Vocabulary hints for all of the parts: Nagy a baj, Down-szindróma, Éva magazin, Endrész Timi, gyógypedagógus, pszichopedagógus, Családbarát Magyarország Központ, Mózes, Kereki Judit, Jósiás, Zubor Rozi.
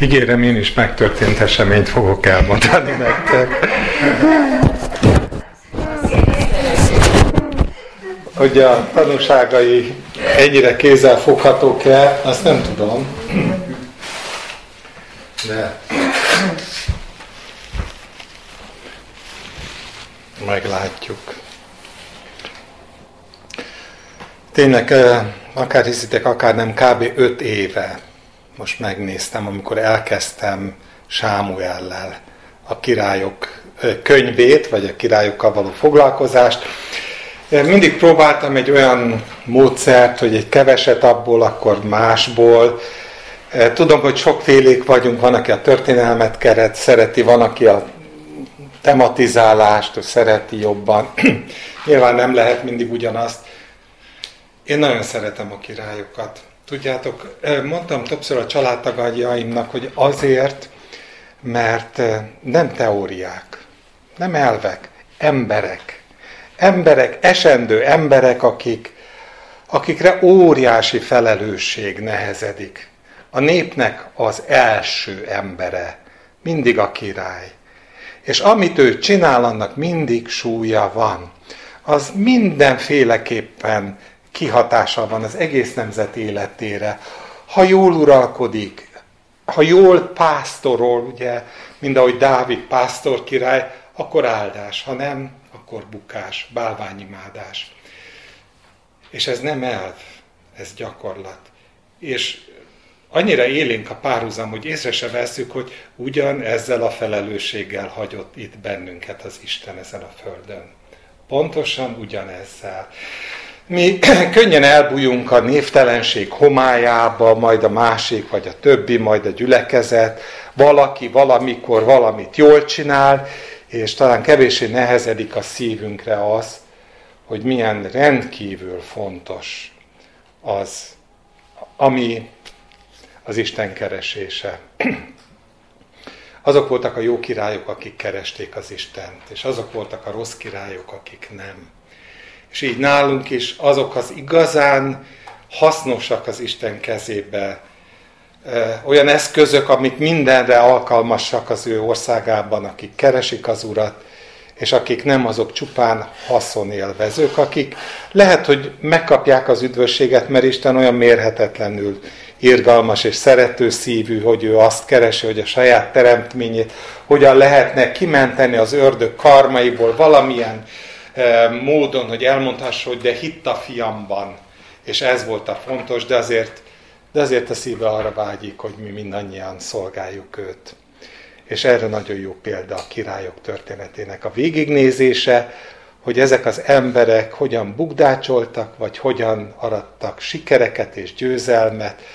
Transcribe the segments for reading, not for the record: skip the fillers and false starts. Ígérem, én is megtörtént eseményt fogok elmondani nektek. Hogy a tanúságai ennyire kézzelfoghatók-e, azt nem tudom. De meglátjuk. Tényleg, akár hiszitek, akár nem, kb. 5 éve most megnéztem, amikor elkezdtem Sámuellel a királyok könyvét, vagy a királyokkal való foglalkozást. Mindig próbáltam egy olyan módszert, hogy egy keveset abból, akkor másból. Tudom, hogy sokfélék vagyunk, van, aki a történelmet szereti, van, aki a tematizálást szereti jobban. Nyilván nem lehet mindig ugyanazt. Én nagyon szeretem a királyokat. Tudjátok, mondtam többször a családtagjaimnak, hogy azért, mert nem teóriák, nem elvek, emberek. Emberek, esendő emberek, akikre óriási felelősség nehezedik. A népnek az első embere mindig a király. És amit ő csinál, annak mindig súlya van. Az mindenféleképpen kihatása van az egész nemzet életére. Ha jól uralkodik, ha jól pásztorol, ugye, mind ahogy Dávid pásztor király, akkor áldás, ha nem, akkor bukás, bálványimádás. És ez nem elv, ez gyakorlat. És annyira élénk a párhuzam, hogy észre se vesszük, hogy ugyan ezzel a felelősséggel hagyott itt bennünket az Isten ezen a földön. Pontosan ugyanezzel. Mi könnyen elbújunk a névtelenség homályába, majd a másik, vagy a többi, majd a gyülekezet. Valaki valamikor valamit jól csinál, és talán kevéssé nehezedik a szívünkre az, hogy milyen rendkívül fontos az, ami az Isten keresése. Azok voltak a jó királyok, akik keresték az Istent, és azok voltak a rossz királyok, akik nem. És így nálunk is azok az igazán hasznosak az Isten kezébe, olyan eszközök, amik mindenre alkalmasak az ő országában, akik keresik az Urat, és akik nem, azok csupán haszonélvezők, akik lehet, hogy megkapják az üdvösséget, mert Isten olyan mérhetetlenül irgalmas és szerető szívű, hogy ő azt keresi, hogy a saját teremtményét hogyan lehetne kimenteni az ördög karmaiból valamilyen módon, hogy elmondhassa, hogy de hitt a fiamban, és ez volt a fontos, de azért a szíve arra vágyik, hogy mi mindannyian szolgáljuk őt. És erre nagyon jó példa a királyok történetének a végignézése, hogy ezek az emberek hogyan bukdácsoltak, vagy hogyan arattak sikereket és győzelmet,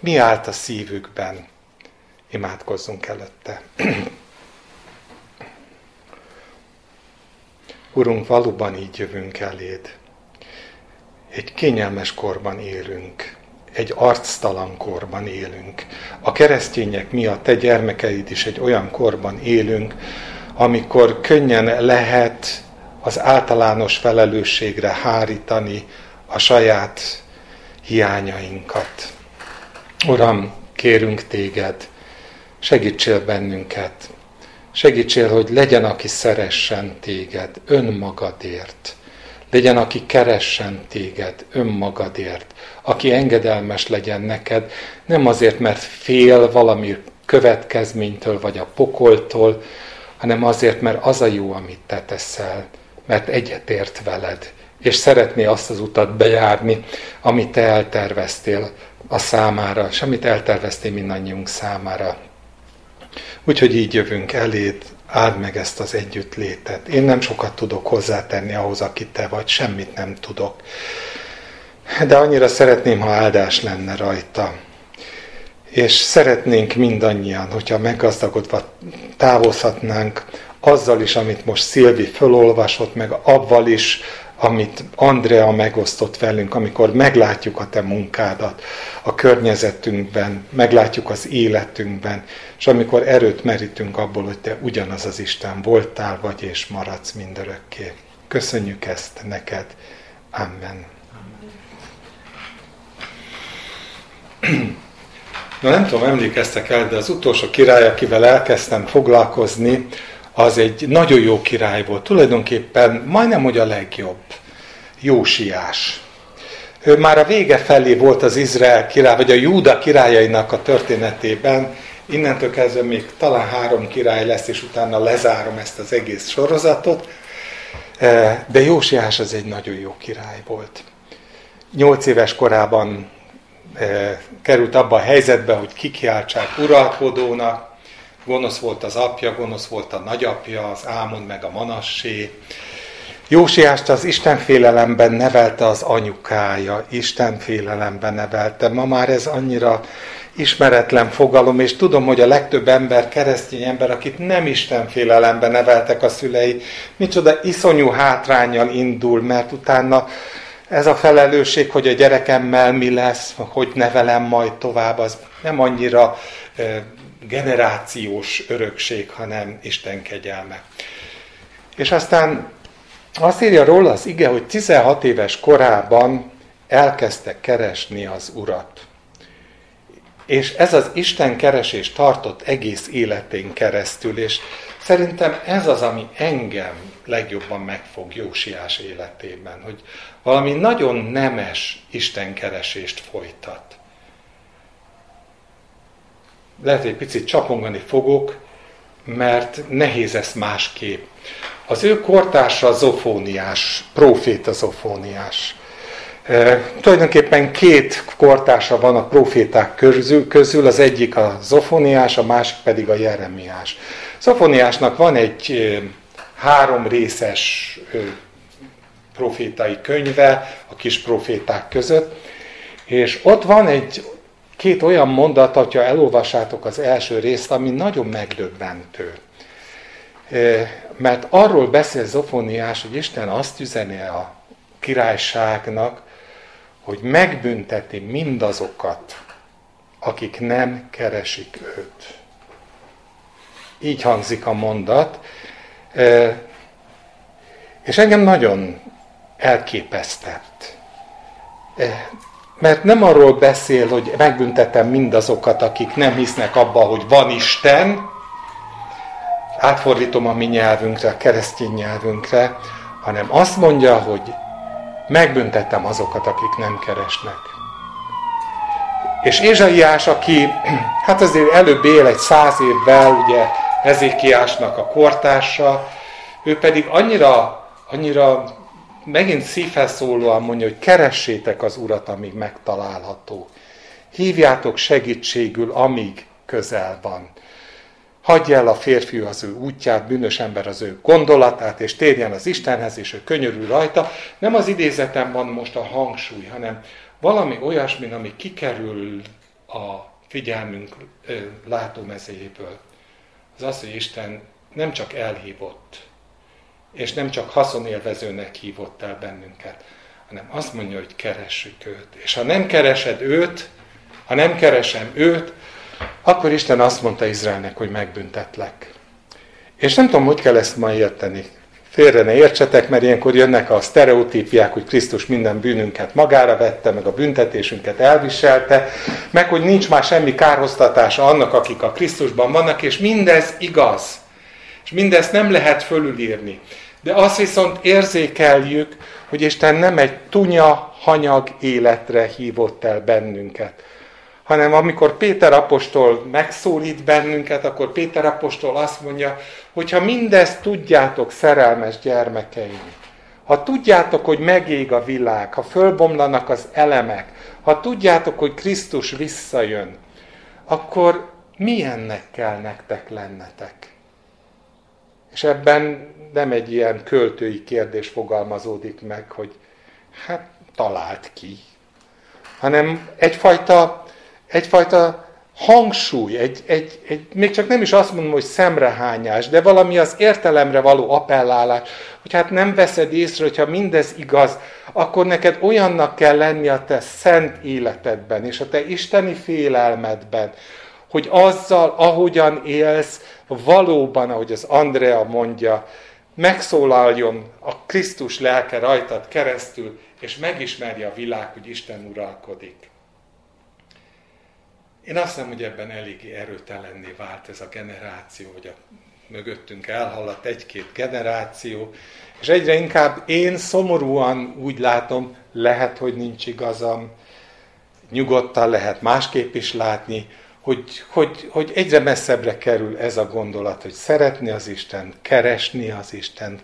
mi állt a szívükben. Imádkozzunk előtte. Urunk, valóban így jövünk eléd. Egy kényelmes korban élünk. Egy arctalan korban élünk. A keresztények miatt, te gyermekeid is egy olyan korban élünk, amikor könnyen lehet az általános felelősségre hárítani a saját hiányainkat. Uram, kérünk téged, segítsél bennünket. Segítsél, hogy legyen, aki szeressen téged önmagadért. Legyen, aki keressen téged önmagadért, aki engedelmes legyen neked, nem azért, mert fél valami következménytől vagy a pokoltól, hanem azért, mert az a jó, amit te teszel, mert egyetért veled, és szeretné azt az utat bejárni, amit te elterveztél a számára, és amit elterveztél mindannyiunk számára. Úgyhogy így jövünk eléd, áld meg ezt az együttlétet. Én nem sokat tudok hozzátenni ahhoz, aki te vagy, semmit nem tudok. De annyira szeretném, ha áldás lenne rajta. És szeretnénk mindannyian, hogyha meggazdagodva távozhatnánk azzal is, amit most Szilvi fölolvasott, meg avval is, amit Andrea megosztott velünk, amikor meglátjuk a te munkádat a környezetünkben, meglátjuk az életünkben, és amikor erőt merítünk abból, hogy te ugyanaz az Isten voltál, vagy és maradsz mindörökké. Köszönjük ezt neked. Amen. Na nem tudom, emlékeztek el, de az utolsó király, akivel elkezdtem foglalkozni, az egy nagyon jó király volt. Tulajdonképpen majdnem, hogy a legjobb. Jósiás. Ő már a vége felé volt az Izrael király, vagy a Júda királyainak a történetében. Innentől kezdve még talán 3 király lesz, és utána lezárom ezt az egész sorozatot. De Jósiás az egy nagyon jó király volt. 8 éves korában került abba a helyzetbe, hogy kikiáltsák uralkodónak. Gonosz volt az apja, gonosz volt a nagyapja, az Ámon meg a Manassé. Jósiást az istenfélelemben nevelte az anyukája, istenfélelemben nevelte. Ma már ez annyira ismeretlen fogalom, és tudom, hogy a legtöbb ember, keresztény ember, akit nem istenfélelemben neveltek a szülei, micsoda iszonyú hátránnyal indul, mert utána ez a felelősség, hogy a gyerekemmel mi lesz, hogy nevelem majd tovább, az nem annyira generációs örökség, hanem Isten kegyelme. És aztán azt írja róla az ige, hogy 16 éves korában elkezdte keresni az Urat. És ez az Isten keresés tartott egész életén keresztül, és szerintem ez az, ami engem legjobban megfog Jósiás életében, hogy valami nagyon nemes Isten keresést folytat. Lehet, hogy egy picit csapongani fogok, mert nehéz ezt másképp. Az ő kortársa Zofóniás, próféta Zofóniás. Tulajdonképpen 2 kortársa van a próféták közül, az egyik a Zofóniás, a másik pedig a Jeremiás. Zofóniásnak van egy 3 részes prófétai könyve a kis próféták között, és ott van 2 olyan mondat, hogyha elolvassátok az első részt, ami nagyon megdöbbentő. Mert arról beszél Zofóniás, hogy Isten azt üzeni a királyságnak, hogy megbünteti mindazokat, akik nem keresik őt. Így hangzik a mondat. És engem nagyon elképesztett. Mert nem arról beszél, hogy megbüntetem mindazokat, akik nem hisznek abba, hogy van Isten, átfordítom a mi nyelvünkre, a keresztény nyelvünkre, hanem azt mondja, hogy megbüntetem azokat, akik nem keresnek. És Ézsaiás, aki hát azért előbb él egy 100 évvel, ugye Ezékiásnak a kortársa, ő pedig annyira megint szívhez szólóan mondja, hogy keressétek az Urat, amíg megtalálható. Hívjátok segítségül, amíg közel van. Hagyj el a férfi az ő útját, bűnös ember az ő gondolatát, és térjen az Istenhez, és ő könyörül rajta. Nem az idézetem van most a hangsúly, hanem valami olyasmi, ami kikerül a figyelmünk látómezejéből. Az, hogy Isten nem csak elhívott, és nem csak haszonélvezőnek hívott el bennünket, hanem azt mondja, hogy keressük őt. És ha nem keresed őt, ha nem keresem őt, akkor Isten azt mondta Izraelnek, hogy megbüntetlek. És nem tudom, hogy kell ezt ma érteni. Félre ne értsetek, mert ilyenkor jönnek a sztereotípiák, hogy Krisztus minden bűnünket magára vette, meg a büntetésünket elviselte, meg hogy nincs már semmi kárhoztatása annak, akik a Krisztusban vannak, és mindez igaz. És mindezt nem lehet fölülírni. De azt viszont érzékeljük, hogy Isten nem egy tunya, hanyag életre hívott el bennünket. Hanem amikor Péter apostol megszólít bennünket, akkor Péter apostol azt mondja, hogy ha mindezt tudjátok, szerelmes gyermekeim, ha tudjátok, hogy megég a világ, ha fölbomlanak az elemek, ha tudjátok, hogy Krisztus visszajön, akkor milyennek kell nektek lennetek? És ebben nem egy ilyen költői kérdés fogalmazódik meg, hogy hát talált ki, hanem egyfajta hangsúly, még csak nem is azt mondom, hogy szemrehányás, de valami az értelemre való appellálás, hogy hát nem veszed észre, hogyha mindez igaz, akkor neked olyannak kell lenni a te szent életedben, és a te isteni félelmedben, hogy azzal, ahogyan élsz, valóban, ahogy az Andrea mondja, megszólaljon a Krisztus lelke rajtad keresztül, és megismerje a világ, hogy Isten uralkodik. Én azt hiszem, hogy ebben eléggé erőtelenné vált ez a generáció, hogy a mögöttünk elhaladt egy-két generáció, és egyre inkább én szomorúan úgy látom, lehet, hogy nincs igazam, nyugodtan lehet másképp is látni, hogy egyre messzebbre kerül ez a gondolat, hogy szeretni az Istent, keresni az Istent,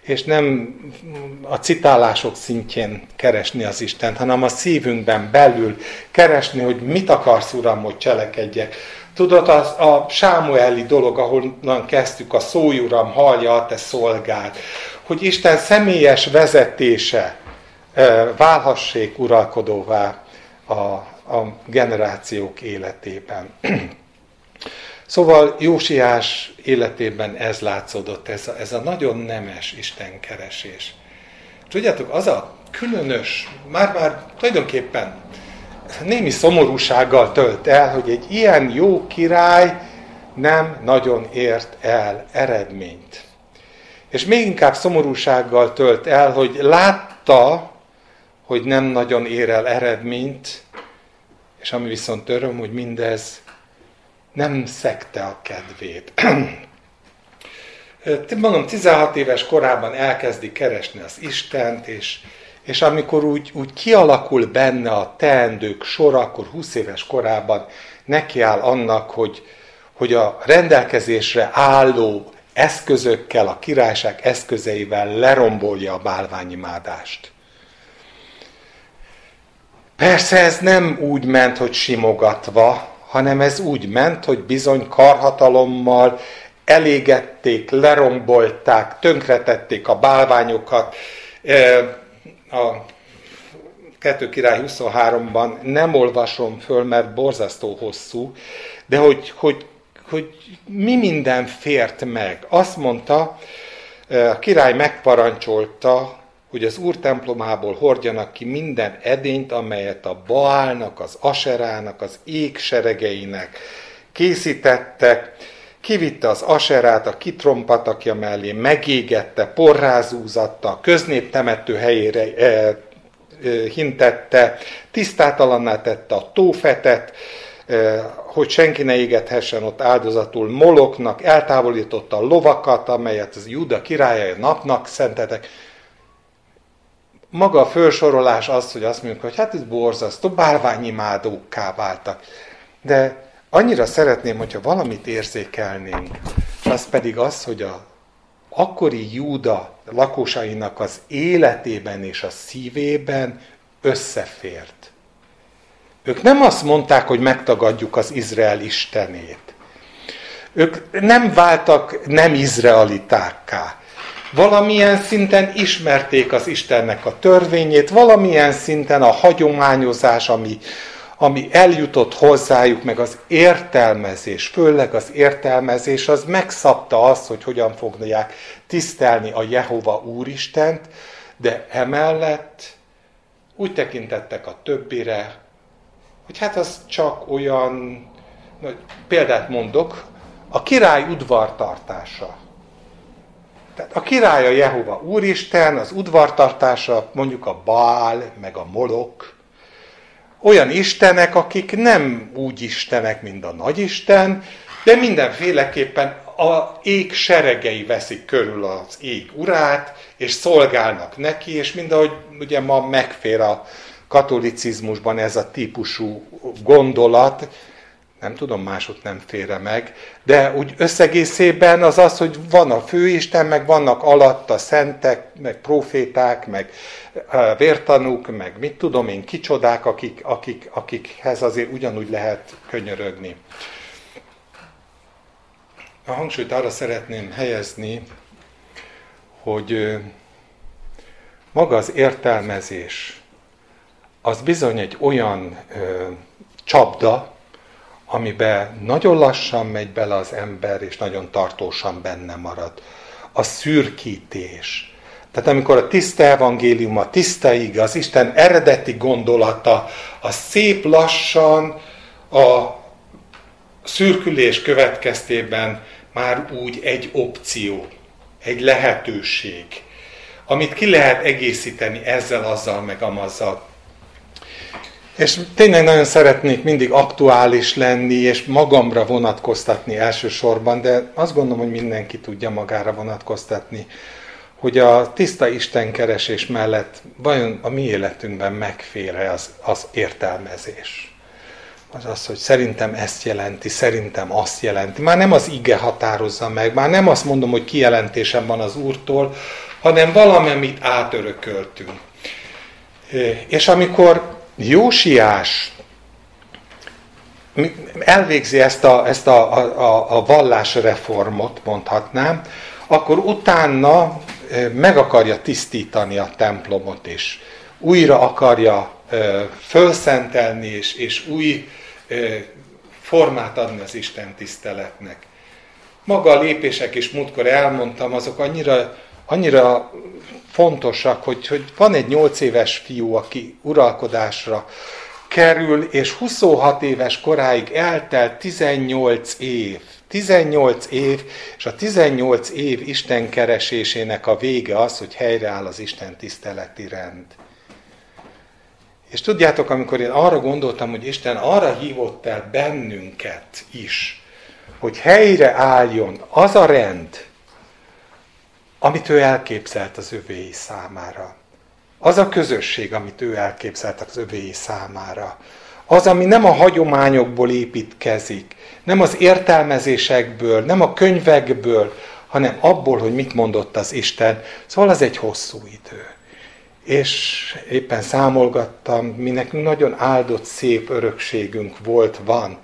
és nem a citálások szintjén keresni az Istent, hanem a szívünkben belül keresni, hogy mit akarsz, Uram, hogy cselekedjek. Tudod, az a sámueli dolog, ahonnan kezdtük, a szólj, Uram, hallja a te szolgád, hogy Isten személyes vezetése válhassék uralkodóvá a generációk életében. Szóval Jósiás életében ez látszódott, ez a nagyon nemes istenkeresés. Tudjátok, az a különös, már tulajdonképpen némi szomorúsággal tölt el, hogy egy ilyen jó király nem nagyon ért el eredményt. És még inkább szomorúsággal tölt el, hogy látta, hogy nem nagyon ér el eredményt, és ami viszont öröm, hogy mindez nem szegte a kedvét. Mondom, 16 éves korában elkezdi keresni az Istent, és amikor úgy kialakul benne a teendők sora, akkor 20 éves korában nekiáll annak, hogy a rendelkezésre álló eszközökkel, a királyság eszközeivel lerombolja a bálványimádást. Persze ez nem úgy ment, hogy simogatva, hanem ez úgy ment, hogy bizony karhatalommal elégették, lerombolták, tönkretették a bálványokat. A 2 Király 23-ban nem olvasom föl, mert borzasztó hosszú, de hogy mi minden fért meg. Azt mondta, a király megparancsolta, hogy az Úr templomából hordjanak ki minden edényt, amelyet a Baálnak, az Aserának, az égseregeinek készítettek. Kivitte az Aserát a kitrompatakja mellé, megégette, porrázúzatta, köznép temető helyére hintette, tisztátalanná tette a tófetet, hogy senki ne égethessen ott áldozatul Moloknak, eltávolította a lovakat, amelyet az Júda királya napnak szentetek. Maga a felsorolás az, hogy azt mondjuk, hogy hát ez borzasztó, bálványimádókká váltak. De annyira szeretném, hogyha valamit érzékelnénk, az pedig az, hogy az akkori Júda lakosainak az életében és a szívében összefért. Ők nem azt mondták, hogy megtagadjuk az Izrael istenét. Ők nem váltak nem izraelitákká. Valamilyen szinten ismerték az Istennek a törvényét, valamilyen szinten a hagyományozás, ami eljutott hozzájuk, meg az értelmezés, főleg az értelmezés, az megszabta azt, hogy hogyan fogják tisztelni a Jehova Úristent, de emellett úgy tekintettek a többire, hogy hát az csak olyan, példát mondok, a király udvartartása. Tehát a király a Jehova Úristen, az udvartartása mondjuk a Baál, meg a Molok. Olyan istenek, akik nem úgy istenek, mint a nagyisten, de mindenféleképpen a ég seregei veszik körül az ég urát, és szolgálnak neki, és mindahogy ugye ma megfér a katolicizmusban ez a típusú gondolat, nem tudom, másot nem félre meg, de úgy összegészében az, hogy van a főisten, meg vannak alatta szentek, meg proféták, meg vértanúk, meg mit tudom én, kicsodák, akikhez azért ugyanúgy lehet könyörögni. A hangsúlyt arra szeretném helyezni, hogy maga az értelmezés, az bizony egy olyan csapda, amiben nagyon lassan megy bele az ember, és nagyon tartósan benne marad. A szürkítés. Tehát amikor a tiszta evangélium, a tiszta ige, az Isten eredeti gondolata, a szép lassan a szürkülés következtében már úgy egy opció, egy lehetőség, amit ki lehet egészíteni ezzel, azzal, meg amazzal. És tényleg nagyon szeretnék mindig aktuális lenni, és magamra vonatkoztatni elsősorban, de azt gondolom, hogy mindenki tudja magára vonatkoztatni, hogy a tiszta istenkeresés mellett vajon a mi életünkben megfér-e az értelmezés. Az, hogy szerintem ezt jelenti, szerintem azt jelenti. Már nem az ige határozza meg, már nem azt mondom, hogy kijelentésem van az Úrtól, hanem valamit átörököltünk. És amikor Jósiás elvégzi ezt a vallásreformot, mondhatnám, akkor utána meg akarja tisztítani a templomot is. Újra akarja fölszentelni és új formát adni az Isten tiszteletnek. Maga a lépések is, múltkor elmondtam, azok annyira fontosak, hogy van egy 8 éves fiú, aki uralkodásra kerül, és 26 éves koráig eltelt 18 év. 18 év, és a 18 év Isten keresésének a vége az, hogy helyreáll az Isten tiszteleti rend. És tudjátok, amikor én arra gondoltam, hogy Isten arra hívott el bennünket is, hogy helyreálljon az a rend, amit ő elképzelt az övéi számára. Az a közösség, amit ő elképzelt az övéi számára. Az, ami nem a hagyományokból építkezik, nem az értelmezésekből, nem a könyvekből, hanem abból, hogy mit mondott az Isten. Szóval az egy hosszú idő. És éppen számolgattam, mi nekünk nagyon áldott, szép örökségünk volt, van.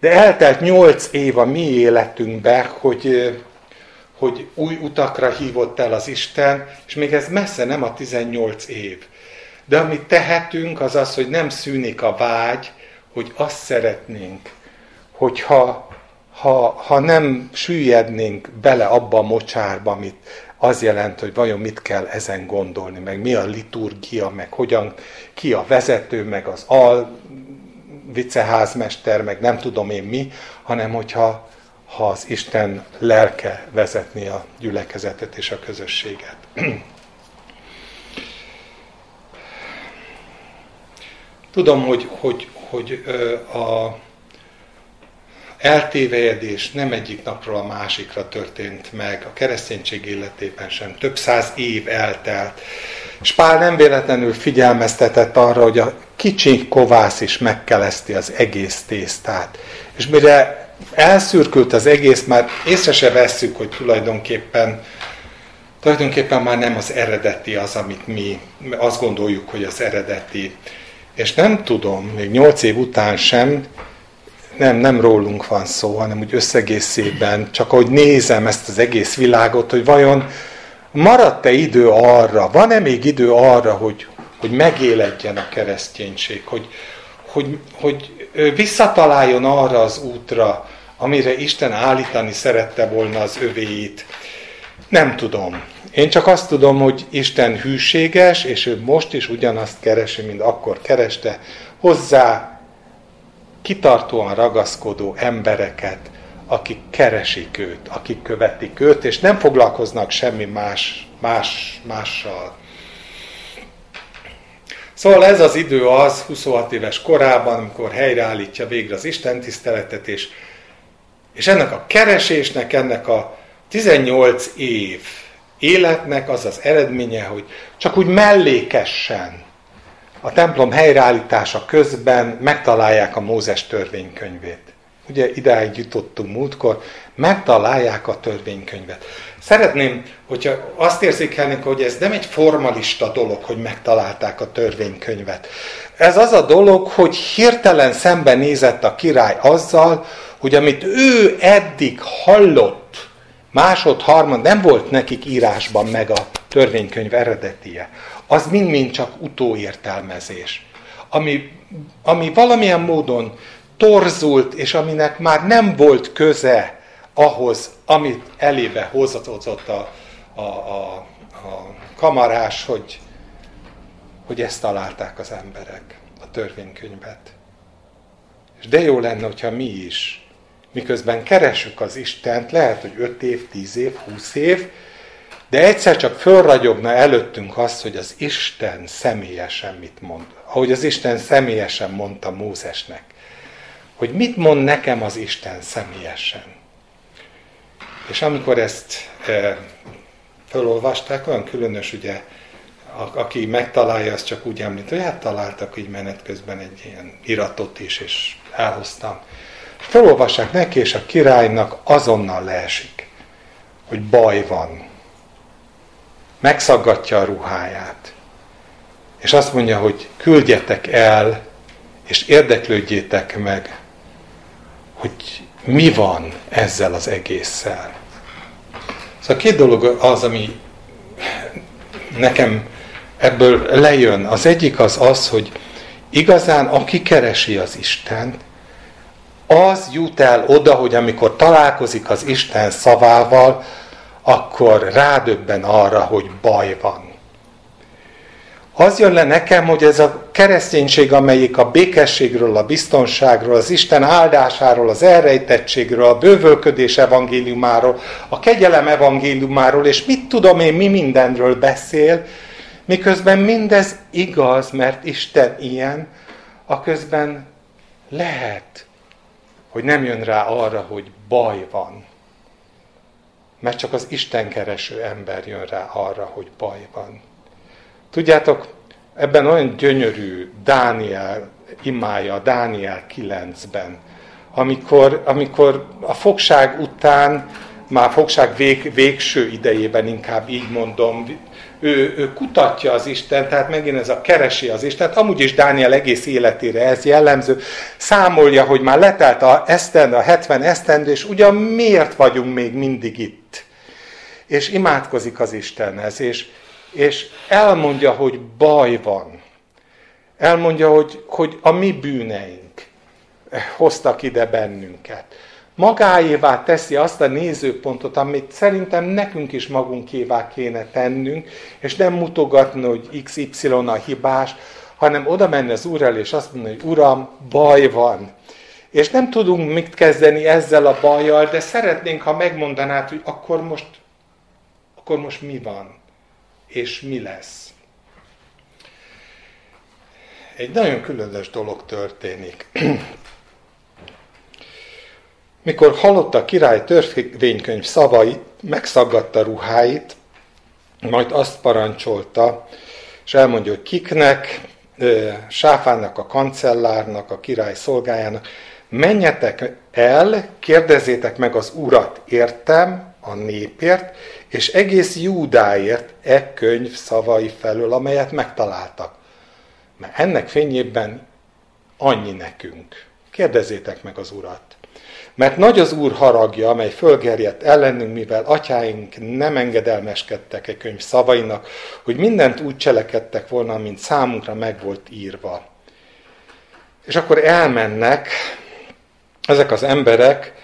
De eltelt 8 év a mi életünkben, hogy új utakra hívott el az Isten, és még ez messze nem a 18 év. De amit tehetünk, az az, hogy nem szűnik a vágy, hogy azt szeretnénk, hogyha nem süllyednénk bele abba a mocsárba, amit az jelent, hogy vajon mit kell ezen gondolni, meg mi a liturgia, meg hogyan, ki a vezető, meg az viceházmester, meg nem tudom én mi, hanem hogyha az Isten lelke vezetné a gyülekezetet és a közösséget. Tudom, hogy a eltévejedés nem egyik napról a másikra történt meg, a kereszténység életében sem, több száz év eltelt. És Pál nem véletlenül figyelmeztetett arra, hogy a kicsi kovász is megkeleszti az egész tésztát. És mire elszürkült az egész, már észre se vesszük, hogy tulajdonképpen már nem az eredeti az, amit mi azt gondoljuk, hogy az eredeti. És nem tudom, még 8 év után sem, nem rólunk van szó, hanem úgy összegészében, csak ahogy nézem ezt az egész világot, hogy vajon maradt-e idő arra, van-e még idő arra, hogy megéledjen a kereszténység, hogy visszataláljon arra az útra, amire Isten állítani szerette volna az övéit. Nem tudom. Én csak azt tudom, hogy Isten hűséges, és ő most is ugyanazt keresi, mint akkor kereste, hozzá kitartóan ragaszkodó embereket, akik keresik őt, akik követik őt, és nem foglalkoznak semmi mással. Szóval ez az idő az, 26 éves korában, amikor helyreállítja végre az Isten tiszteletet, és ennek a keresésnek, ennek a 18 év életnek az eredménye, hogy csak úgy mellékesen a templom helyreállítása közben megtalálják a Mózes törvénykönyvét. Ugye idáig jutottunk múltkor, megtalálják a törvénykönyvet. Szeretném, hogyha azt érzékelnénk, hogy ez nem egy formalista dolog, hogy megtalálták a törvénykönyvet. Ez az a dolog, hogy hirtelen szembenézett a király azzal, hogy amit ő eddig hallott, másod-harmad, nem volt nekik írásban meg a törvénykönyv eredetie. Az mind-mind csak utóértelmezés, ami valamilyen módon torzult, és aminek már nem volt köze ahhoz, amit elébe hozott a kamarás, hogy ezt találták az emberek, a törvénykönyvet. És de jó lenne, hogyha mi is, miközben keresünk az Istent, lehet, hogy 5 év, 10 év, 20 év, De egyszer csak fölragyogna előttünk az, hogy az Isten személyesen mit mond. Ahogy az Isten személyesen mondta Mózesnek. Hogy mit mond nekem az Isten személyesen. És amikor ezt fölolvasták, olyan különös, ugye, aki megtalálja, az csak úgy említ, hogy hát találtak így menet közben egy ilyen iratot is, és elhoztam. Felolvassák neki, és a királynak azonnal leesik, hogy baj van. Megszaggatja a ruháját, és azt mondja, hogy küldjetek el, és érdeklődjétek meg, hogy mi van ezzel az egésszel. Szóval két dolog az, ami nekem ebből lejön. Az egyik az, hogy igazán aki keresi az Istent, az jut el oda, hogy amikor találkozik az Isten szavával, akkor rádöbben arra, hogy baj van. Az jön le nekem, hogy ez a kereszténység, amelyik a békességről, a biztonságról, az Isten áldásáról, az elrejtettségről, a bővölködés evangéliumáról, a kegyelem evangéliumáról, és mit tudom én, mi mindenről beszél, miközben mindez igaz, mert Isten ilyen, aközben lehet, hogy nem jön rá arra, hogy baj van. Mert csak az istenkereső ember jön rá arra, hogy baj van. Tudjátok, ebben olyan gyönyörű Dániel imája, Dániel 9-ben, amikor a fogság után, már fogság végső idejében inkább így mondom, ő kutatja az Istent, tehát megint ez a keresi az Istent, amúgy is Dániel egész életére ez jellemző, számolja, hogy már letelt a 70 esztendő, és ugyan miért vagyunk még mindig itt? És imádkozik az Istenhez, és elmondja, hogy baj van. Elmondja, hogy a mi bűneink hoztak ide bennünket. Magáévá teszi azt a nézőpontot, amit szerintem nekünk is magunkévá kéne tennünk, és nem mutogatni, hogy XY a hibás, hanem oda menni az Úr elé, és azt mondani, hogy Uram, baj van. És nem tudunk mit kezdeni ezzel a bajjal, de szeretnénk, ha megmondanád, hogy akkor most mi van, és mi lesz. Egy nagyon különös dolog történik. Mikor hallotta a király törvénykönyv szavait, megszaggatta ruháit, majd azt parancsolta, és elmondja, hogy kiknek, Sáfánnak, a kancellárnak, a király szolgájának, menjetek el, kérdezzétek meg az Urat értem, a népért, és egész Júdáért e könyv szavai felől, amelyet megtaláltak. Mert ennek fényében annyi nekünk. Kérdezzétek meg az Urat. Mert nagy az Úr haragja, amely fölgerjedt ellenünk, mivel atyáink nem engedelmeskedtek e könyv szavainak, hogy mindent úgy cselekedtek volna, mint számunkra meg volt írva. És akkor elmennek ezek az emberek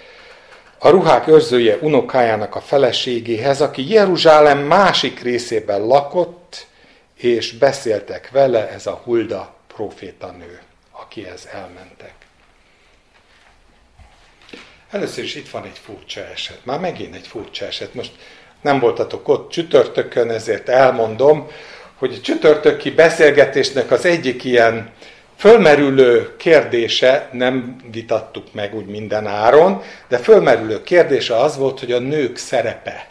a ruhák őrzője unokájának a feleségéhez, aki Jeruzsálem másik részében lakott, és beszéltek vele, ez a Hulda profétanő, akihez elmentek. Először is itt van egy furcsa eset. Már megint egy furcsa eset. Most nem voltatok ott csütörtökön, ezért elmondom, hogy a csütörtöki beszélgetésnek az egyik ilyen fölmerülő kérdése, nem vitattuk meg úgy minden áron, de fölmerülő kérdése az volt, hogy a nők szerepe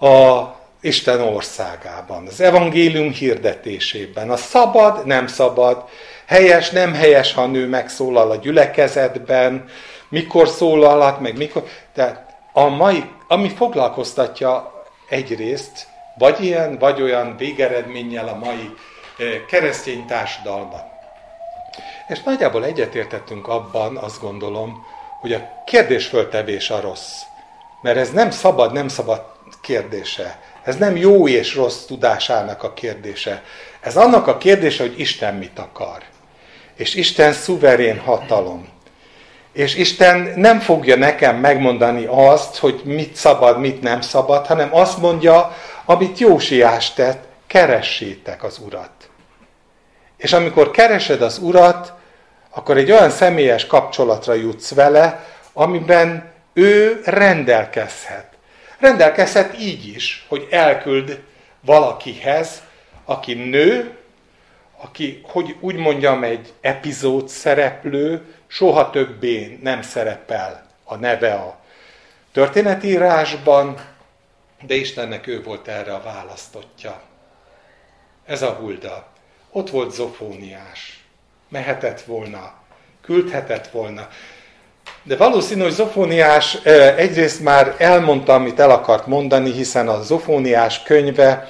a Isten országában, az evangélium hirdetésében, a szabad, nem szabad, helyes, nem helyes, ha a nő megszólal a gyülekezetben, mikor szólalhat, meg mikor. Tehát a mai, ami foglalkoztatja egyrészt, vagy ilyen, vagy olyan végeredménnyel a mai keresztény társadalmat. És nagyjából egyetértettünk abban, azt gondolom, hogy a kérdésföltevés a rossz. Mert ez nem szabad kérdése. Ez nem jó és rossz tudásának a kérdése. Ez annak a kérdése, hogy Isten mit akar. És Isten szuverén hatalom. És Isten nem fogja nekem megmondani azt, hogy mit szabad, mit nem szabad, hanem azt mondja, amit Jósiás tett, keressétek az Urat. És amikor keresed az Urat, akkor egy olyan személyes kapcsolatra jutsz vele, amiben ő rendelkezhet. Rendelkezhet így is, hogy elküld valakihez, aki nő, aki, hogy úgy mondjam, egy epizód szereplő, soha többé nem szerepel a neve a történetírásban, de Istennek ő volt erre a választottja. Ez a Hulda. Ott volt Zofóniás. Mehetett volna, küldhetett volna. De valószínű, hogy Zofóniás egyrészt már elmondta, amit el akart mondani, hiszen a Zofóniás könyve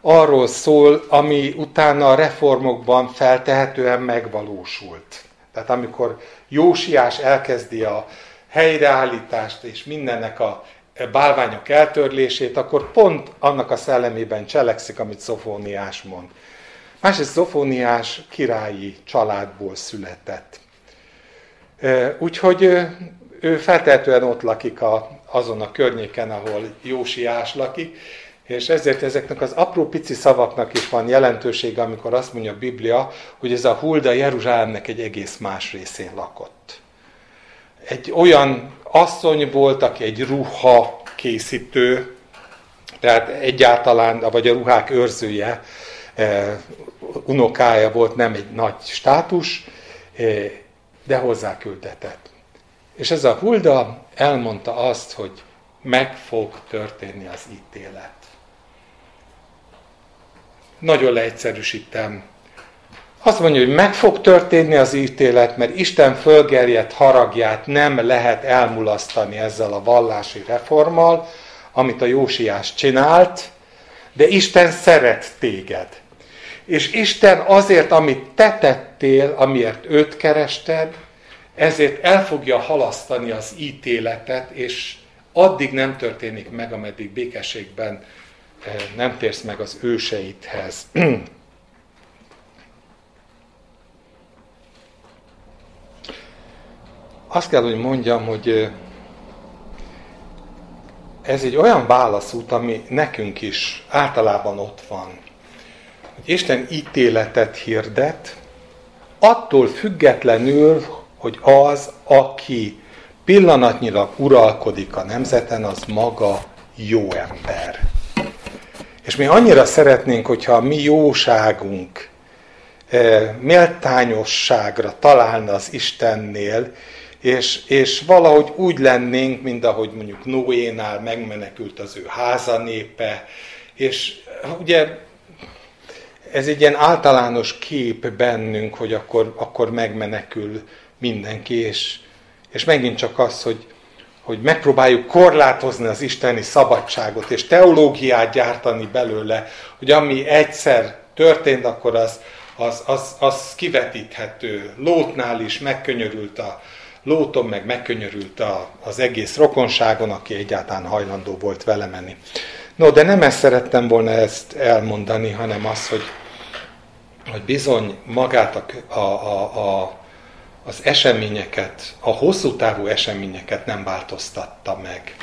arról szól, ami utána a reformokban feltehetően megvalósult. Tehát amikor Jósiás elkezdi a helyreállítást és mindennek a bálványok eltörlését, akkor pont annak a szellemében cselekszik, amit Zofóniás mond. Másrészt Zofóniás királyi családból született. Úgyhogy ő feltehetően ott lakik azon a környéken, ahol Jósiás lakik, és ezért ezeknek az apró pici szavaknak is van jelentősége, amikor azt mondja a Biblia, hogy ez a Hulda Jeruzsálemnek egy egész más részén lakott. Egy olyan asszony volt, aki egy ruha készítő, tehát egyáltalán, vagy a ruhák őrzője, unokája volt, nem egy nagy státus, de hozzá küldetett. És ez a Hulda elmondta azt, hogy meg fog történni az ítélet. Nagyon leegyszerűsítem. Azt mondja, hogy meg fog történni az ítélet, mert Isten fölgerjedt haragját nem lehet elmulasztani ezzel a vallási reformmal, amit a Jósiás csinált, de Isten szeret téged. És Isten azért, amit te tettél, amiért őt kerested, ezért el fogja halasztani az ítéletet, és addig nem történik meg, ameddig békességben nem térsz meg az őseidhez. Azt kell, hogy mondjam, hogy ez egy olyan válaszút, ami nekünk is általában ott van. Hogy Isten ítéletet hirdet, attól függetlenül, hogy az, aki pillanatnyilag uralkodik a nemzeten, az maga jó ember. És mi annyira szeretnénk, hogyha a mi jóságunk méltányosságra találna az Istennél, és valahogy úgy lennénk, mint ahogy mondjuk Noénál megmenekült az ő házanépe, és ugye ez egy ilyen általános kép bennünk, hogy akkor megmenekül mindenki, és megint csak az, hogy megpróbáljuk korlátozni az isteni szabadságot, és teológiát gyártani belőle, hogy ami egyszer történt, akkor az kivetíthető. Lótnál is megkönyörült a Lóton, meg megkönyörült az egész rokonságon, aki egyáltalán hajlandó volt vele menni. No, de nem ezt szerettem volna ezt elmondani, hanem az, hogy bizony magát az eseményeket, a hosszú távú eseményeket nem változtatta meg.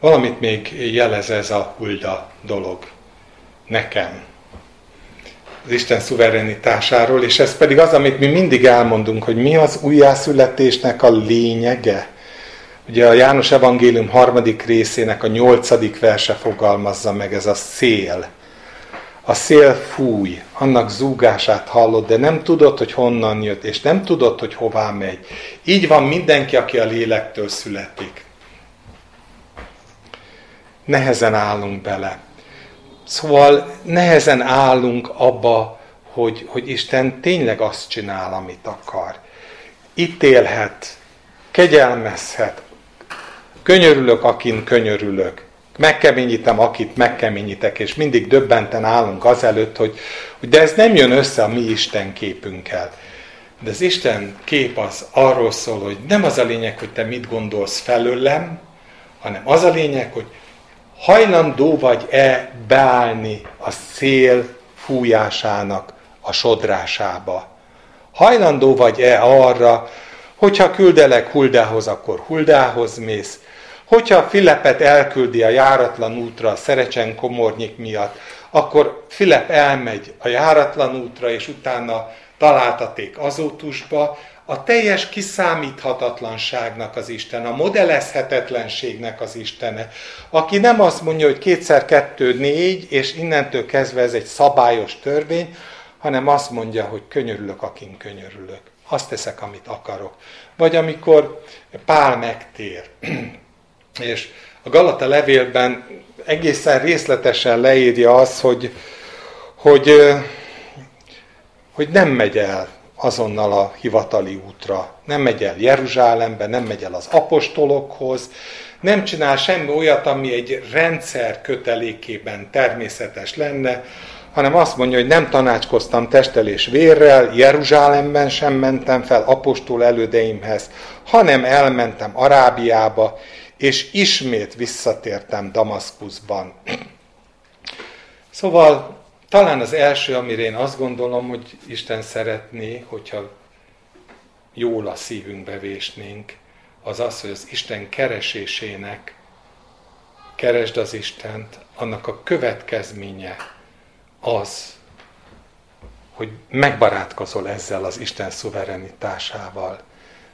Valamit még jelez ez a Hulda dolog nekem. Az Isten szuverenitásáról, és ez pedig az, amit mi mindig elmondunk, hogy mi az újjászületésnek a lényege. Ugye a János Evangélium 3. részének a 8. verse fogalmazza meg, ez a szél. A szél fúj, annak zúgását hallod, de nem tudod, hogy honnan jött, és nem tudod, hogy hová megy. Így van mindenki, aki a lélektől születik. Nehezen állunk bele. Szóval nehezen állunk abba, hogy Isten tényleg azt csinál, amit akar. Ítélhet, kegyelmezhet, könyörülök, akin könyörülök, megkeményítem, akit megkeményítek, és mindig döbbenten állunk azelőtt, hogy de ez nem jön össze a mi Isten képünkkel. De az Isten kép az arról szól, hogy nem az a lényeg, hogy te mit gondolsz felőlem, hanem az a lényeg, hogy hajlandó vagy-e beállni a szél fújásának a sodrásába? Hajlandó vagy-e arra, hogyha küldelek Huldához, akkor Huldához mész, hogyha Filepet elküldi a járatlan útra a szerecsen komornyik miatt, akkor Filep elmegy a járatlan útra, és utána találtaték Azótusba, a teljes kiszámíthatatlanságnak az Isten, a modellezhetetlenségnek az Istene, aki nem azt mondja, hogy 2x2 4, és innentől kezdve ez egy szabályos törvény, hanem azt mondja, hogy könyörülök, akin könyörülök. Azt teszek, amit akarok. Vagy amikor Pál megtér, és a Galata levélben egészen részletesen leírja azt, hogy nem megy el azonnal a hivatali útra. Nem megy el Jeruzsálembe, nem megy el az apostolokhoz, nem csinál semmi olyat, ami egy rendszer kötelékében természetes lenne, hanem azt mondja, hogy nem tanácskoztam testtel és vérrel, Jeruzsálemben sem mentem fel apostol elődeimhez, hanem elmentem Arábiába, és ismét visszatértem Damaszkuszban. Szóval talán az első, amire én azt gondolom, hogy Isten szeretné, hogyha jól a szívünkbe vésnénk, az az, hogy az Isten keresésének, keresd az Istent, annak a következménye az, hogy megbarátkozol ezzel az Isten szuverenitásával.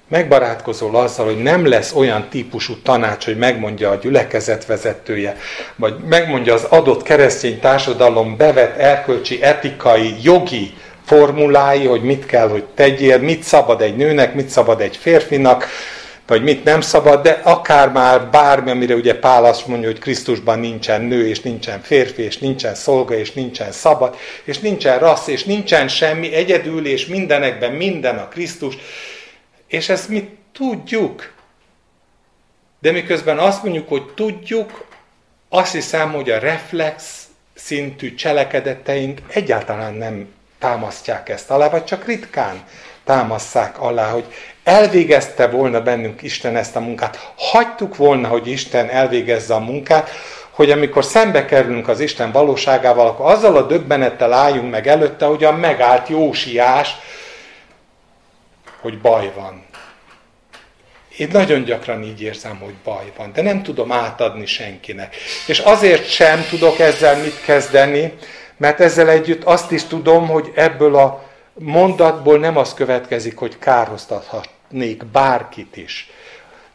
Megbarátkozol azzal, hogy nem lesz olyan típusú tanács, hogy megmondja a gyülekezet vezetője, vagy megmondja az adott keresztény társadalom bevett erkölcsi, etikai, jogi formulái, hogy mit kell, hogy tegyél, mit szabad egy nőnek, mit szabad egy férfinak, vagy mit nem szabad, de akár már bármi, amire ugye Pál azt mondja, hogy Krisztusban nincsen nő, és nincsen férfi, és nincsen szolga, és nincsen szabad, és nincsen rassz, és nincsen semmi, egyedül, és mindenekben minden a Krisztus. És ezt mi tudjuk. De miközben azt mondjuk, hogy tudjuk, azt hiszem, hogy a reflex szintű cselekedeteink egyáltalán nem támasztják ezt alá, vagy csak ritkán támasszák alá, hogy elvégezte volna bennünk Isten ezt a munkát. Hagytuk volna, hogy Isten elvégezze a munkát, hogy amikor szembe kerülünk az Isten valóságával, akkor azzal a döbbenettel álljunk meg előtte, hogy a megállt Jósiás, hogy baj van. Én nagyon gyakran így érzem, hogy baj van, de nem tudom átadni senkinek. És azért sem tudok ezzel mit kezdeni, mert ezzel együtt azt is tudom, hogy ebből a mondatból nem az következik, hogy kárhoztathatnék bárkit is.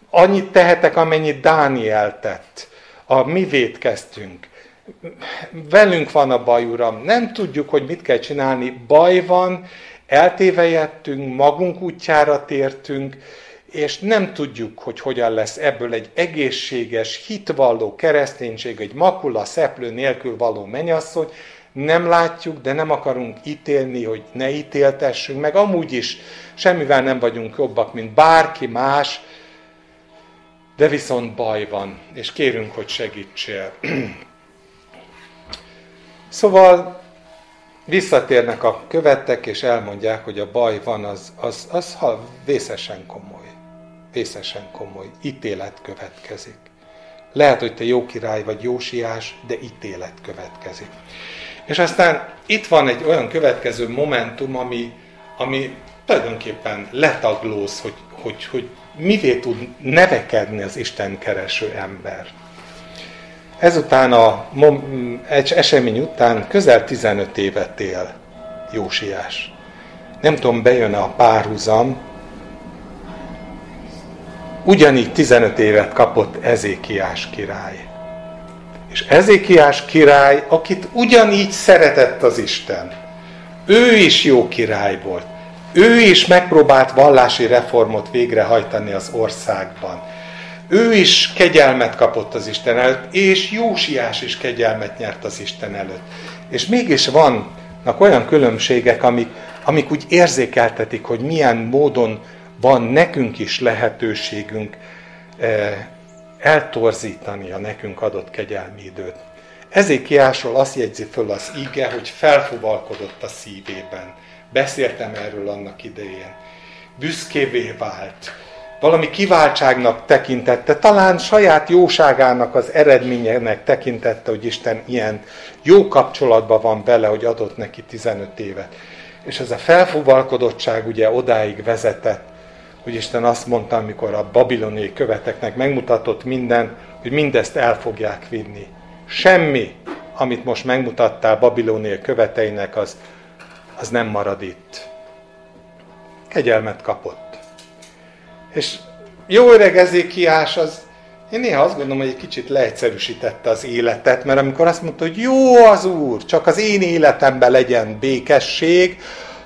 Annyit tehetek, amennyit Dániel tett. Mi vétkeztünk. Velünk van a baj, Uram. Nem tudjuk, hogy mit kell csinálni. Baj van, eltévejedtünk, magunk útjára tértünk, és nem tudjuk, hogy hogyan lesz ebből egy egészséges, hitvalló kereszténység, egy makula szeplő nélkül való mennyasszony. Nem látjuk, de nem akarunk ítélni, hogy ne ítéltessünk, meg amúgy is semmivel nem vagyunk jobbak, mint bárki más, de viszont baj van, és kérünk, hogy segítsél. Szóval visszatérnek a követtek, és elmondják, hogy a baj van, az vészesen komoly. Vészesen komoly. Ítélet következik. Lehet, hogy te jó király vagy Jósiás, de ítélet következik. És aztán itt van egy olyan következő momentum, ami tulajdonképpen letaglóz, hogy mivé tud nevekedni az Isten kereső ember. Ezután egy esemény után közel 15 évet él Jósiás. Nem tudom, bejön a párhuzam. Ugyanígy 15 évet kapott Ezékiás király. És Ezékiás király, akit ugyanígy szeretett az Isten. Ő is jó király volt. Ő is megpróbált vallási reformot végrehajtani az országban. Ő is kegyelmet kapott az Isten előtt, és Jósiás is kegyelmet nyert az Isten előtt. És mégis vannak olyan különbségek, amik úgy érzékeltetik, hogy milyen módon van nekünk is lehetőségünk eltorzítani a nekünk adott kegyelmi időt. Ezékiásról azt jegyzi föl az ige, hogy felfúvalkodott a szívében. Beszéltem erről annak idején. Büszkévé vált. Valami kiváltságnak tekintette, talán saját jóságának az eredményének tekintette, hogy Isten ilyen jó kapcsolatban van vele, hogy adott neki 15 évet. És ez a felfúvalkodottság ugye odáig vezetett, hogy Isten azt mondta, amikor a babiloniai követeknek megmutatott minden, hogy mindezt el fogják vinni. Semmi, amit most megmutattál babiloniai követeinek, az nem marad itt. Kegyelmet kapott. És jó öreg Ezékiás az, én néha azt gondolom, hogy egy kicsit leegyszerűsítette az életet, mert amikor azt mondta, hogy jó az Úr, csak az én életemben legyen békesség,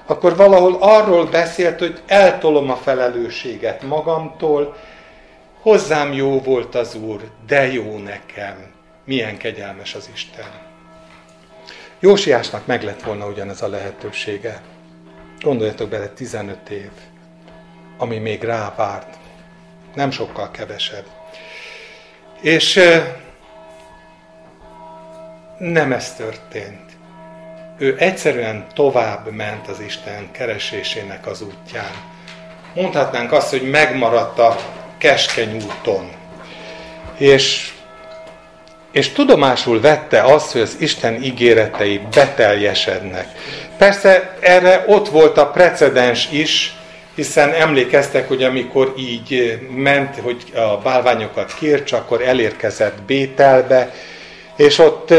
akkor valahol arról beszélt, hogy eltolom a felelősséget magamtól, hozzám jó volt az Úr, de jó nekem. Milyen kegyelmes az Isten. Jósiásnak meg lett volna ugyanez a lehetősége. Gondoljatok bele, 15 év, ami még rávárt. Nem sokkal kevesebb. És nem ez történt. Ő egyszerűen tovább ment az Isten keresésének az útján. Mondhatnánk azt, hogy megmaradt a keskeny úton. És tudomásul vette azt, hogy az Isten ígéretei beteljesednek. Persze erre ott volt a precedens is, hiszen emlékeztek, hogy amikor így ment, hogy a bálványokat kiírtsa, akkor elérkezett Bételbe, és ott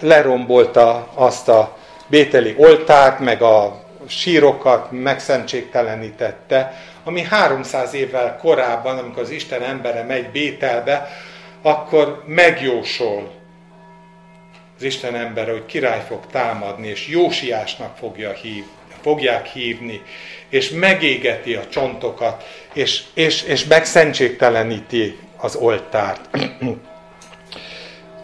lerombolta azt a bételi oltárt, meg a sírokat megszentségtelenítette, ami 300 évvel korábban, amikor az Isten embere megy Bételbe, akkor megjósol az Isten embere, hogy király fog támadni, és Jósiásnak fogják hívni, és megégeti a csontokat, és megszentségteleníti az oltárt.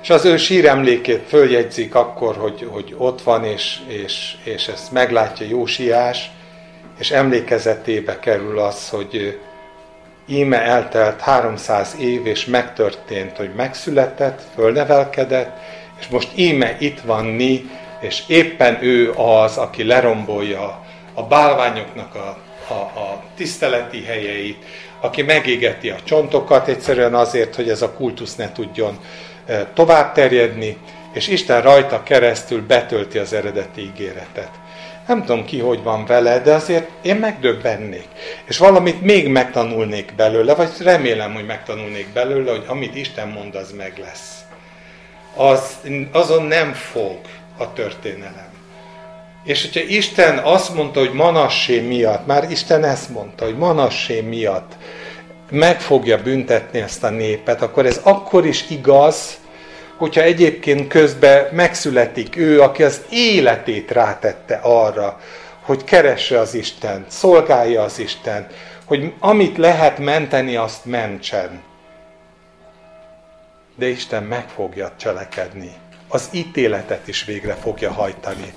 És az ő síremlékét följegyzik akkor, hogy ott van, és ezt meglátja Jósiás, és emlékezetébe kerül az, hogy íme eltelt 300 év, és megtörtént, hogy megszületett, fölnevelkedett, és most íme itt van Ni, és éppen ő az, aki lerombolja a bálványoknak a tiszteleti helyeit, aki megégeti a csontokat egyszerűen azért, hogy ez a kultusz ne tudjon tovább terjedni, és Isten rajta keresztül betölti az eredeti ígéretet. Nem tudom ki, hogy van vele, de azért én megdöbbennék. És valamit még megtanulnék belőle, vagy remélem, hogy megtanulnék belőle, hogy amit Isten mond, az meg lesz. Azon nem fog a történelem. És hogyha Isten azt mondta, hogy Manassé miatt, már Isten ezt mondta, hogy Manassé miatt meg fogja büntetni ezt a népet, akkor ez akkor is igaz, hogyha egyébként közben megszületik ő, aki az életét rátette arra, hogy keresse az Istent, szolgálja az Istent, hogy amit lehet menteni, azt mentsen. De Isten meg fogja cselekedni. Az ítéletet is végre fogja hajtani.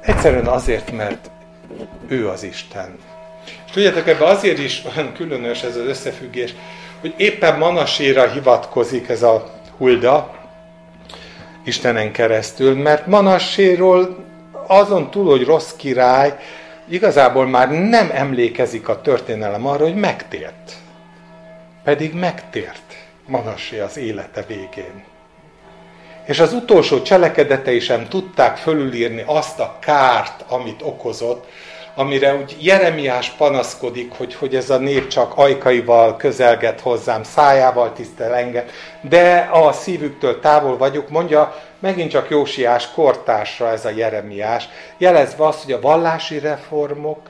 Egyszerűen azért, mert ő az Isten. És tudjátok, ebben azért is olyan különös ez az összefüggés, hogy éppen Manasséra hivatkozik ez a hulda, Istenen keresztül, mert Manasséról azon túl, hogy rossz király, igazából már nem emlékezik a történelem arra, hogy megtért. Pedig megtért Manassé az élete végén. És az utolsó cselekedetei sem tudták fölülírni azt a kárt, amit okozott, amire úgy Jeremiás panaszkodik, hogy ez a nép csak ajkaival közelget hozzám, szájával tisztel engem, de a szívüktől távol vagyok, mondja megint csak Jósiás kortársra ez a Jeremiás, jelezve azt, hogy a vallási reformok,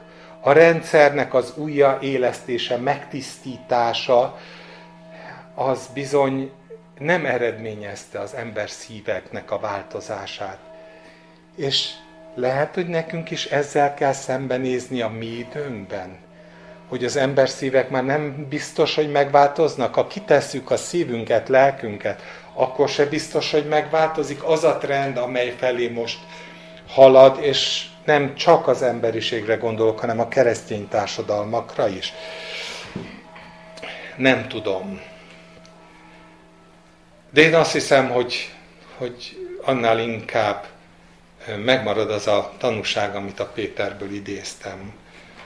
a rendszernek az újjáélesztése, megtisztítása, az bizony nem eredményezte az ember szíveknek a változását. És lehet, hogy nekünk is ezzel kell szembenézni a mi időnkben, hogy az ember szívek már nem biztos, hogy megváltoznak. Ha kitesszük a szívünket, lelkünket, akkor se biztos, hogy megváltozik az a trend, amely felé most halad, és nem csak az emberiségre gondolok, hanem a keresztény társadalmakra is. Nem tudom. De én azt hiszem, hogy annál inkább megmarad az a tanúság, amit a Péterből idéztem,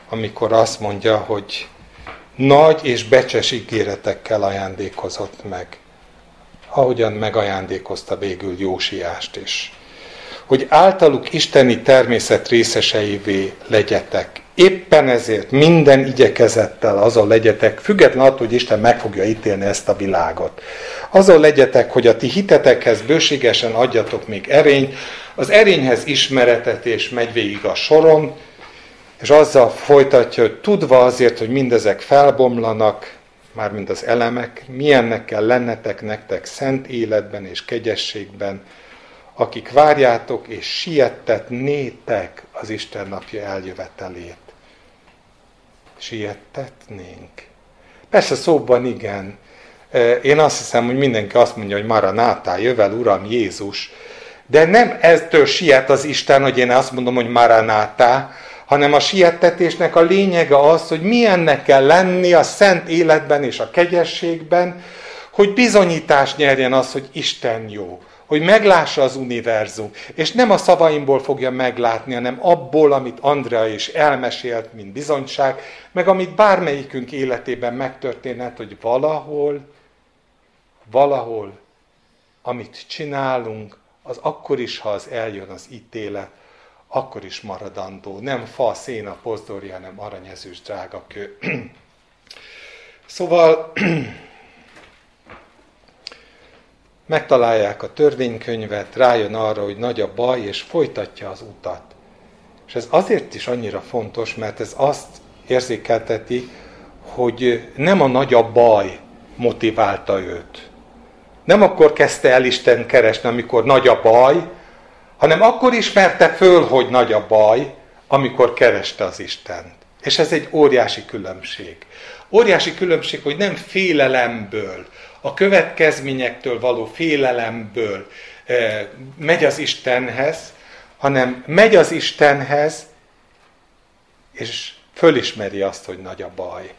amikor azt mondja, hogy nagy és becses ígéretekkel ajándékozott meg, ahogyan megajándékozta végül Jósiást is. Hogy általuk isteni természet részeseivé legyetek. Éppen ezért minden igyekezettel azon legyetek, független attól, hogy Isten meg fogja ítélni ezt a világot. Azon legyetek, hogy a ti hitetekhez bőségesen adjatok még erényt, az erényhez ismeretet és megy végig a soron, És azzal folytatja, hogy tudva azért, hogy mindezek felbomlanak, mármint az elemek, milyennek kell lennetek nektek szent életben és kegyességben, akik várjátok és siettetnétek az Isten napja eljövetelét. Siettetnénk. Persze szóban igen. Én azt hiszem, hogy mindenki azt mondja, hogy Maranátá, jövel Uram Jézus. De nem eztől siet az Isten, hogy én azt mondom, hogy Maranátá, hanem a siettetésnek a lényege az, hogy milyennek kell lenni a szent életben és a kegyességben, hogy bizonyítást nyerjen az, hogy Isten jó, hogy meglássa az univerzum, és nem a szavaimból fogja meglátni, hanem abból, amit Andrea is elmesélt, mint bizonyság, meg amit bármelyikünk életében megtörténhet, hogy valahol, amit csinálunk, az akkor is, ha az eljön az ítélet, akkor is maradandó, nem fa, széna, pozdorja, hanem aranyezős drága kő. Szóval megtalálják a törvénykönyvet, rájön arra, hogy nagy a baj, és folytatja az utat. És ez azért is annyira fontos, mert ez azt érzékelteti, hogy nem a nagy a baj motiválta őt. Nem akkor kezdte el Isten keresni, amikor nagy a baj, hanem akkor ismerte föl, hogy nagy a baj, amikor kereste az Istent. És ez egy óriási különbség. Óriási különbség, hogy nem félelemből, a következményektől való félelemből megy az Istenhez, hanem megy az Istenhez, és fölismeri azt, hogy nagy a baj.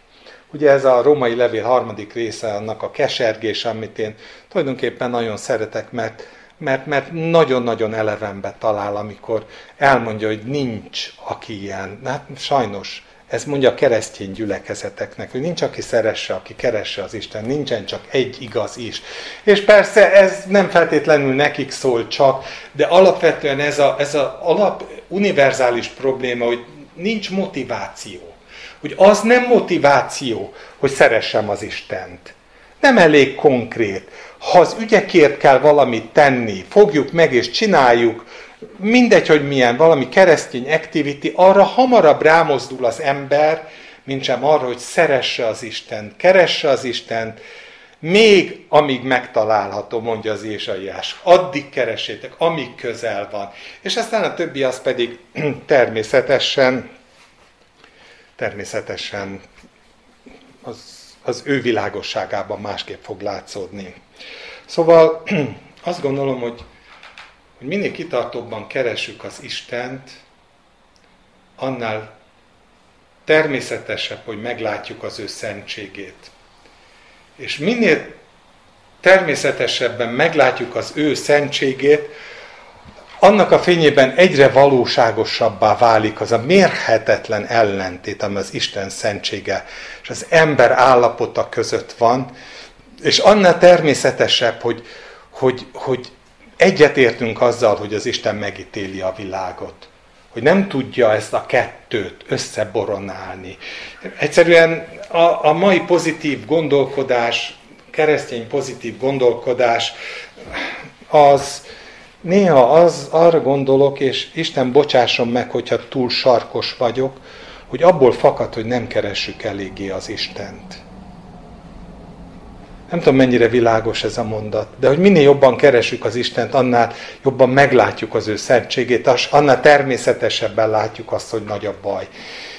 Ugye ez a római levél 3. része, annak a kesergés, amit én tulajdonképpen nagyon szeretek, mert nagyon-nagyon elevenbe talál, amikor elmondja, hogy nincs, aki ilyen. Hát sajnos, ez mondja a keresztény gyülekezeteknek, hogy nincs, aki szeresse, aki keresse az Isten, nincsen csak egy igaz is. És persze ez nem feltétlenül nekik szól csak, de alapvetően ez a alap univerzális probléma, hogy nincs motiváció. Hogy az nem motiváció, hogy szeressem az Istent. Nem elég konkrét. Ha az ügyekért kell valamit tenni, fogjuk meg és csináljuk, mindegy, hogy milyen, valami keresztény activity, arra hamarabb rámozdul az ember, mint sem arra, hogy szeresse az Istent, keresse az Istent, még amíg megtalálható, mondja az Jósiás. Addig keressétek, amíg közel van. És aztán a többi az pedig természetesen az ő világosságában másképp fog látszódni. Szóval azt gondolom, hogy minél kitartóbban keresünk az Istent, annál természetesebb, hogy meglátjuk az ő szentségét. És minél természetesebben meglátjuk az ő szentségét, annak a fényében egyre valóságosabbá válik az a mérhetetlen ellentét, ami az Isten szentsége és az ember állapota között van, és annál természetesebb, hogy egyetértünk azzal, hogy az Isten megítéli a világot. Hogy nem tudja ezt a kettőt összeboronálni. Egyszerűen a mai pozitív gondolkodás, keresztény pozitív gondolkodás, az néha arra gondolok, és Isten bocsásson meg, hogyha túl sarkos vagyok, hogy abból fakad, hogy nem keressük eléggé az Istent. Nem tudom, mennyire világos ez a mondat, de hogy minél jobban keresünk az Istent, annál jobban meglátjuk az ő szentségét, annál természetesebben látjuk azt, hogy nagy a baj.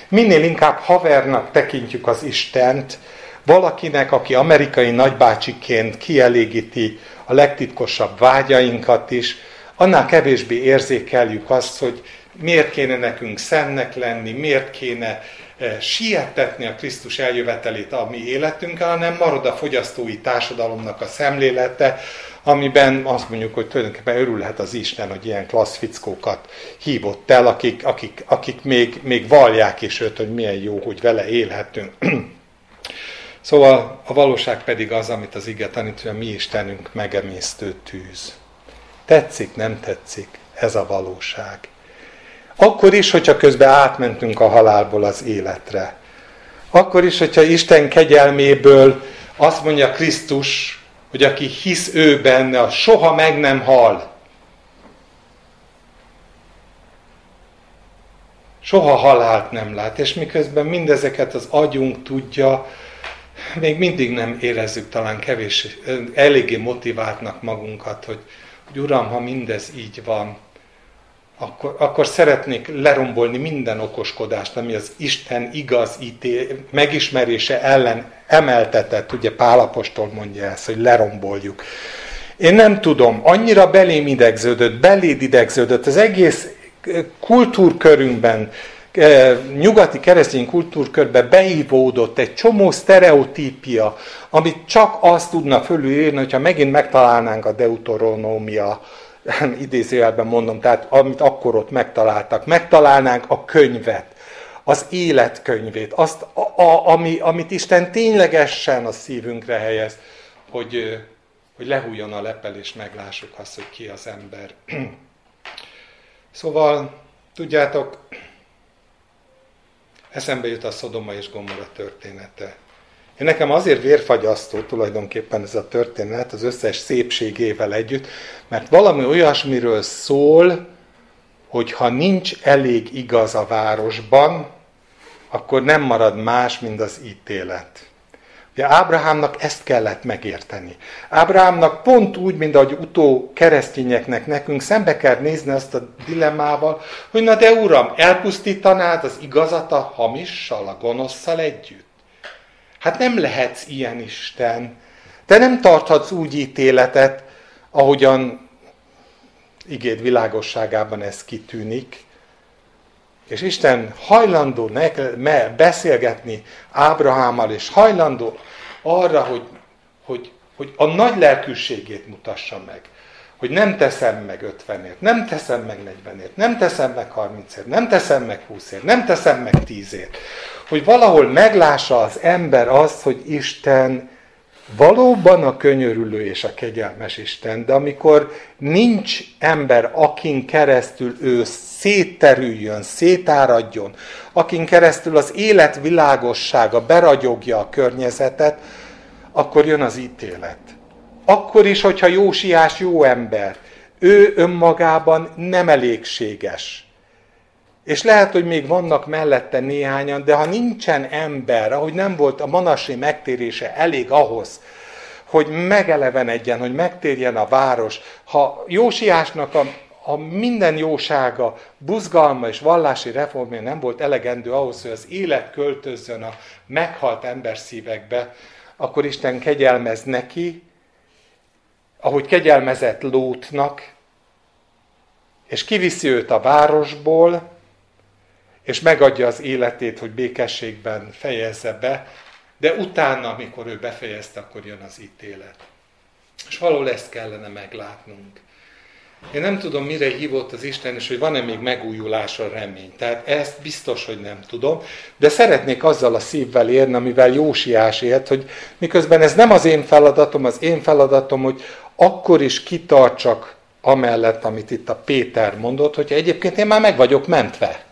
Minél inkább havernak tekintjük az Istent, valakinek, aki amerikai nagybácsiként kielégíti a legtitkosabb vágyainkat is, annál kevésbé érzékeljük azt, hogy miért kéne nekünk szentnek lenni, miért kéne sietetni a Krisztus eljövetelét a mi életünkkel, hanem marad a fogyasztói társadalomnak a szemlélete, amiben azt mondjuk, hogy tulajdonképpen örülhet az Isten, hogy ilyen klassz fickókat hívott el, akik még vallják is őt, hogy milyen jó, hogy vele élhetünk. Szóval a valóság pedig az, amit az ige tanít, hogy a mi Istenünk megemésztő tűz. Tetszik, nem tetszik, ez a valóság. Akkor is, hogyha közben átmentünk a halálból az életre. Akkor is, hogyha Isten kegyelméből azt mondja Krisztus, hogy aki hisz ő benne, az soha meg nem hal. soha halált nem lát, és miközben mindezeket az agyunk tudja, még mindig nem érezzük talán eléggé motiváltnak magunkat, hogy Uram, ha mindez így van, akkor szeretnék lerombolni minden okoskodást, ami az Isten igaz megismerése ellen emeltetett, ugye Pál apostol mondja ezt, hogy leromboljuk. Én nem tudom, annyira beléd idegződött, az egész kultúrkörünkben, nyugati keresztény kultúrkörbe beívódott egy csomó sztereotípia, amit csak azt tudna fölülírni, hogyha megint megtalálnánk a Deuteronómia, idézőjelben mondom, tehát amit akkor ott megtaláltak, megtalálnánk a könyvet, az életkönyvét, azt, amit Isten ténylegesen a szívünkre helyez, hogy lehújjon a lepel, és meglássuk azt, hogy ki az ember. Szóval, tudjátok, eszembe jut a Szodoma és Gomorra története. Én nekem azért vérfagyasztó tulajdonképpen ez a történet az összes szépségével együtt, mert valami olyasmiről szól, hogy ha nincs elég igaz a városban, akkor nem marad más, mint az ítélet. Ugye Ábrahámnak ezt kellett megérteni. Ábrahámnak pont úgy, mint ahogy utó keresztényeknek nekünk szembe kell nézni azt a dilemmával, hogy na de Uram, elpusztítanád az igazat a hamissal, a gonoszszal együtt? Hát nem lehetsz ilyen Isten. Te nem tarthatsz úgy ítéletet, ahogyan igéd világosságában ez kitűnik. És Isten hajlandó beszélgetni Ábrahámmal, és hajlandó arra, hogy a nagy lelkűségét mutassa meg. Hogy nem teszem meg 50-ért, nem teszem meg 40-ért, nem teszem meg 30-ért, nem teszem meg 20-ért, nem teszem meg 10-ért. Hogy valahol meglássa az ember azt, hogy Isten valóban a könyörülő és a kegyelmes Isten, de amikor nincs ember, akin keresztül ő szétterüljön, szétáradjon, akin keresztül az élet világossága beragyogja a környezetet, akkor jön az ítélet. Akkor is, hogyha Jósiás jó ember, ő önmagában nem elégséges. És lehet, hogy még vannak mellette néhányan, de ha nincsen ember, ahogy nem volt a Manassé megtérése elég ahhoz, hogy megelevenedjen, hogy megtérjen a város, ha Jósiásnak a minden jósága, buzgalma és vallási reformja nem volt elegendő ahhoz, hogy az élet költözzön a meghalt ember szívekbe, akkor Isten kegyelmez neki, ahogy kegyelmezett Lótnak, és kiviszi őt a városból, és megadja az életét, hogy békességben fejezze be, de utána, amikor ő befejezte, akkor jön az ítélet. És valahol ezt kellene meglátnunk. Én nem tudom, mire hívott az Isten, és hogy van-e még megújulásra remény. Tehát ezt biztos, hogy nem tudom, de szeretnék azzal a szívvel érni, amivel Jósiás élt, hogy miközben ez nem az én feladatom, hogy akkor is kitartsak amellett, amit itt a Péter mondott, hogy egyébként én már meg vagyok mentve.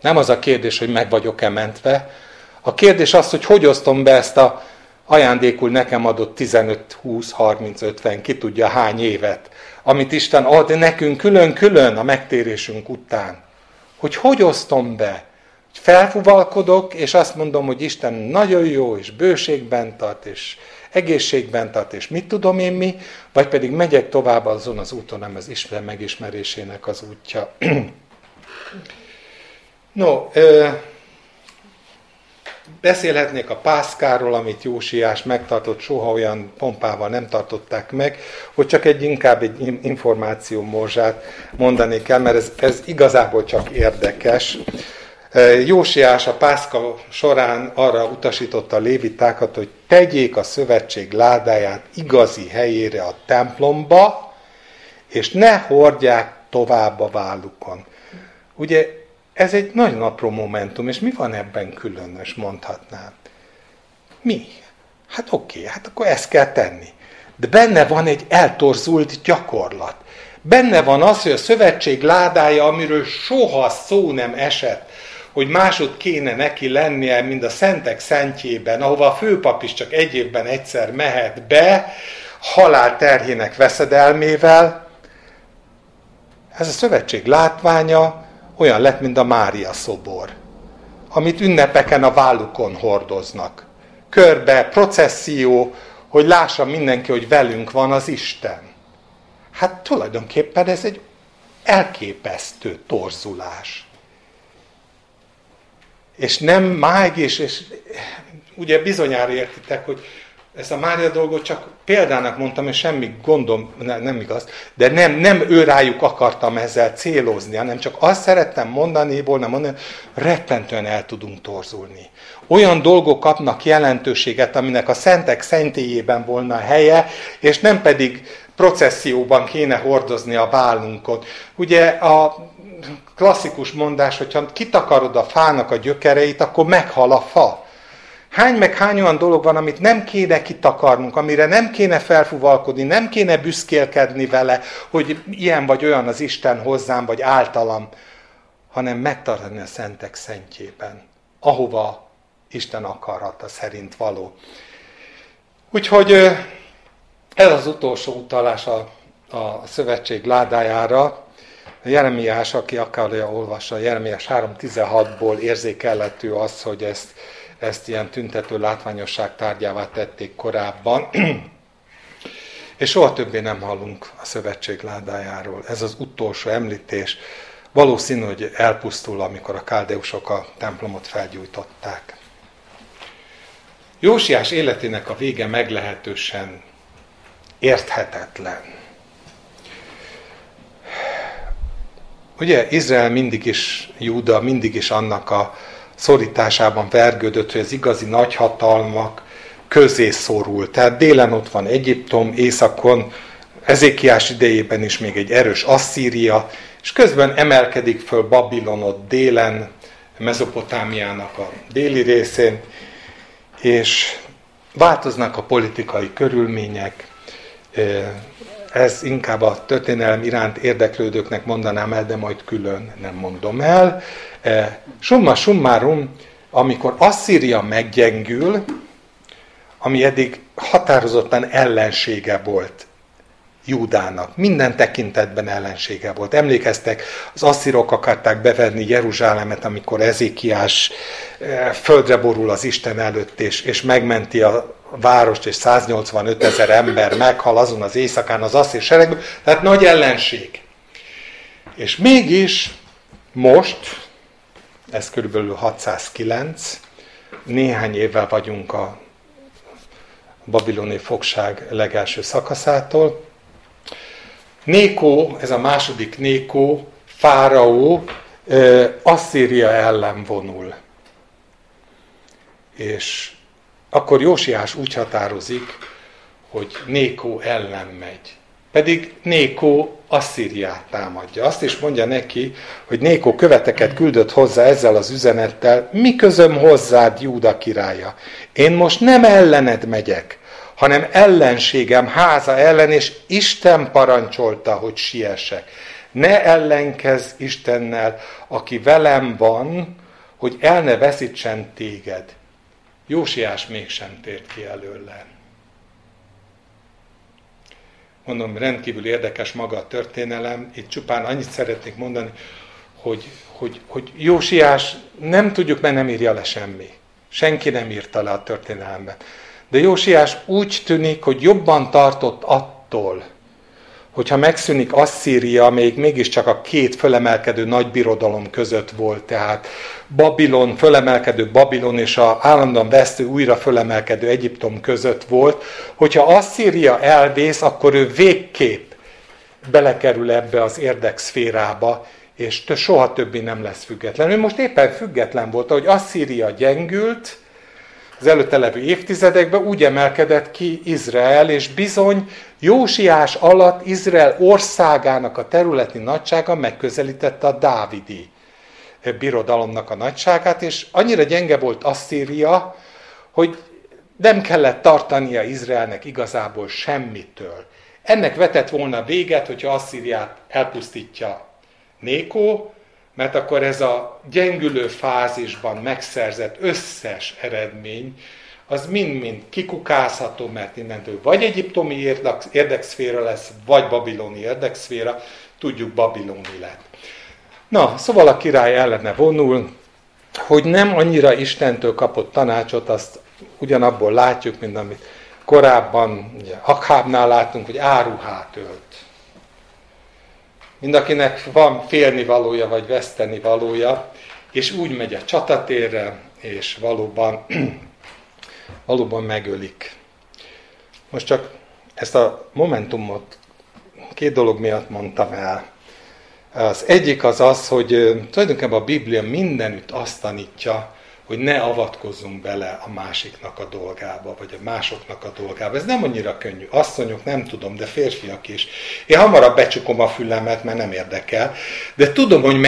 Nem az a kérdés, hogy meg vagyok-e mentve. A kérdés az, hogy osztom be ezt az ajándékul nekem adott 15, 20, 30, 50, ki tudja hány évet, amit Isten ad nekünk külön-külön a megtérésünk után. Hogy osztom be? Hogy felfuvalkodok, és azt mondom, hogy Isten nagyon jó, és bőségben tart, és egészségben tart, és mit tudom én mi, vagy pedig megyek tovább azon az úton, ami az Isten megismerésének az útja. Beszélhetnék a pászkáról, amit Jósiás megtartott, soha olyan pompával nem tartották meg, hogy csak inkább egy információ morzsát mondani kell, mert ez igazából csak érdekes. Jósiás a pászka során arra utasította a lévitákat, hogy tegyék a szövetség ládáját igazi helyére a templomba, és ne hordják tovább a vállukon. Ugye, ez egy nagyon apró momentum, és mi van ebben különös, mondhatnám? Mi? Hát oké, hát akkor ezt kell tenni. De benne van egy eltorzult gyakorlat. Benne van az, hogy a szövetség ládája, amiről soha szó nem esett, hogy másod kéne neki lennie, mint a Szentek Szentjében, ahova a főpap is csak egy évben egyszer mehet be, halál terhének veszedelmével. Ez a szövetség látványa, olyan lett, mint a Mária szobor, amit ünnepeken a vállukon hordoznak. Körbe, processzió, hogy lássa mindenki, hogy velünk van az Isten. Hát tulajdonképpen ez egy elképesztő torzulás. És nem máig, és ugye bizonyára értitek, hogy ezt a Mária dolgot csak példának mondtam, és semmi gondom, nem igaz, de nem őrájuk akartam ezzel célozni, hanem csak azt szerettem mondani, rettentően el tudunk torzulni. Olyan dolgok kapnak jelentőséget, aminek a szentek szentélyében volna a helye, és nem pedig processzióban kéne hordozni a válunkot. Ugye a klasszikus mondás, hogyha kitakarod a fának a gyökereit, akkor meghal a fa. Hány olyan dolog van, amit nem kéne kitakarnunk, amire nem kéne felfúvalkodni, nem kéne büszkélkedni vele, hogy ilyen vagy olyan az Isten hozzám, vagy általam, hanem megtartani a szentek szentjében, ahova Isten akarata szerint való. Úgyhogy ez az utolsó utalás a szövetség ládájára. Jeremiás, aki akarja, olvassa, Jeremiás 3.16-ból érzékelhető az, hogy ezt ilyen tüntető látványosság tárgyává tették korábban. És soha többé nem hallunk a szövetség ládájáról. Ez az utolsó említés. Valószínű, hogy elpusztul, amikor a káldeusok a templomot felgyújtották. Jósiás életének a vége meglehetősen érthetetlen. Ugye Izrael mindig is, Júda mindig is annak a szorításában vergődött, hogy az igazi nagyhatalmak közé szorul. Tehát délen ott van Egyiptom, északon, Ezékiás idejében is még egy erős Asszíria, és közben emelkedik föl Babilonot délen, Mezopotámiának a déli részén, és változnak a politikai körülmények. Ez inkább a történelem iránt érdeklődőknek mondanám el, de majd külön nem mondom el. Summa summarum, amikor Asszíria meggyengül, ami eddig határozottan ellensége volt Júdának, minden tekintetben ellensége volt. Emlékeztek, az asszírok akarták bevenni Jeruzsálemet, amikor Ezékiás földre borul az Isten előtt, és megmenti a várost, és 185,000 ember meghal azon az éjszakán az asszír seregből, tehát nagy ellenség. És mégis most, ez körülbelül 609, néhány évvel vagyunk a babiloni fogság legelső szakaszától, Nékó, ez a második Nékó, fáraó, Asszíria ellen vonul. És akkor Jósiás úgy határozik, hogy Nékó ellen megy. Pedig Nékó Asszíriát támadja. Azt is mondja neki, hogy Nékó követeket küldött hozzá ezzel az üzenettel, mi közöm hozzád, Júda királya? Én most nem ellened megyek, hanem ellenségem háza ellen, és Isten parancsolta, hogy siessek. Ne ellenkezz Istennel, aki velem van, hogy el ne veszítsen téged. Jósiás mégsem tért ki előle. Mondom, rendkívül érdekes maga a történelem. Itt csupán annyit szeretnék mondani, hogy Jósiás nem tudjuk, mert nem írja le semmi. Senki nem írta le a történelemben. De Jósiás úgy tűnik, hogy jobban tartott attól, hogyha megszűnik Asszíria, amelyik mégiscsak a két fölemelkedő nagybirodalom között volt, tehát Babilon, fölemelkedő Babilon és az állandóan vesztő, újra fölemelkedő Egyiptom között volt, hogyha Asszíria elvész, akkor ő végképp belekerül ebbe az érdekszférába, és soha többé nem lesz független. Ő most éppen független volt, ahogy Asszíria gyengült, az előtte levő évtizedekben úgy emelkedett ki Izrael, és bizony Jósiás alatt Izrael országának a területi nagysága megközelítette a dávidi birodalomnak a nagyságát, és annyira gyenge volt Asszíria, hogy nem kellett tartania Izraelnek igazából semmitől. Ennek vetett volna véget, hogyha Asszíriát elpusztítja Nékó, mert akkor ez a gyengülő fázisban megszerzett összes eredmény, az mind-mind kikukázható, mert innentől vagy egyiptomi érdekszféra lesz, vagy babiloni érdekszféra, tudjuk, babiloni lett. Na, szóval a király ellene vonul, hogy nem annyira Istentől kapott tanácsot, azt ugyanabból látjuk, mint amit korábban Akhábnál láttunk, hogy áruhát ölt. Mindakinek van félnivalója, vagy vesztenivalója, és úgy megy a csatatérre, és valóban megölik. Most csak ezt a momentumot két dolog miatt mondtam el. Az egyik az az, hogy tulajdonképpen a Biblia mindenütt azt tanítja, hogy ne avatkozzunk bele a másiknak a dolgába, vagy a másoknak a dolgába. Ez nem annyira könnyű. Asszonyok, nem tudom, de férfiak is. Én hamarabb becsukom a fülemet, mert nem érdekel. De tudom, hogy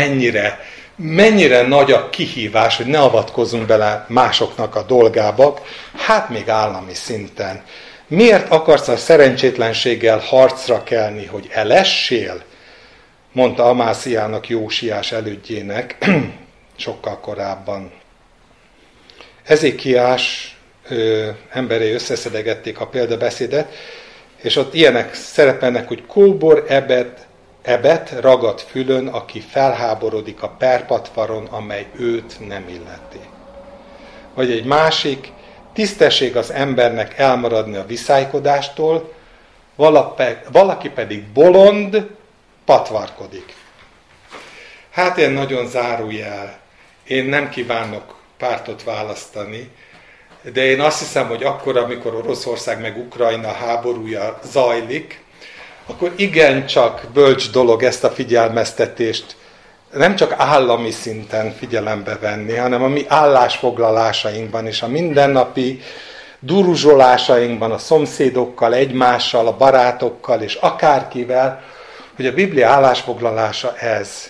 mennyire nagy a kihívás, hogy ne avatkozzunk bele másoknak a dolgába, hát még állami szinten. Miért akarsz a szerencsétlenséggel harcra kelni, hogy elessél? Mondta Amásziának, Jósiás elődjének sokkal korábban. Ezékiás emberei összeszedegették a példabeszédet, és ott ilyenek szerepelnek, hogy kóbor ebet ragad fülön, aki felháborodik a perpatvaron, amely őt nem illeti. Vagy egy másik, tisztesség az embernek elmaradni a viszálykodástól, valaki pedig bolond, patvarkodik. Hát én nagyon zárójel, én nem kívánok pártot választani, de én azt hiszem, hogy akkor, amikor Oroszország meg Ukrajna háborúja zajlik, akkor igencsak bölcs dolog ezt a figyelmeztetést nem csak állami szinten figyelembe venni, hanem a mi állásfoglalásainkban és a mindennapi duruzsolásainkban, a szomszédokkal, egymással, a barátokkal és akárkivel, hogy a Biblia állásfoglalása ez,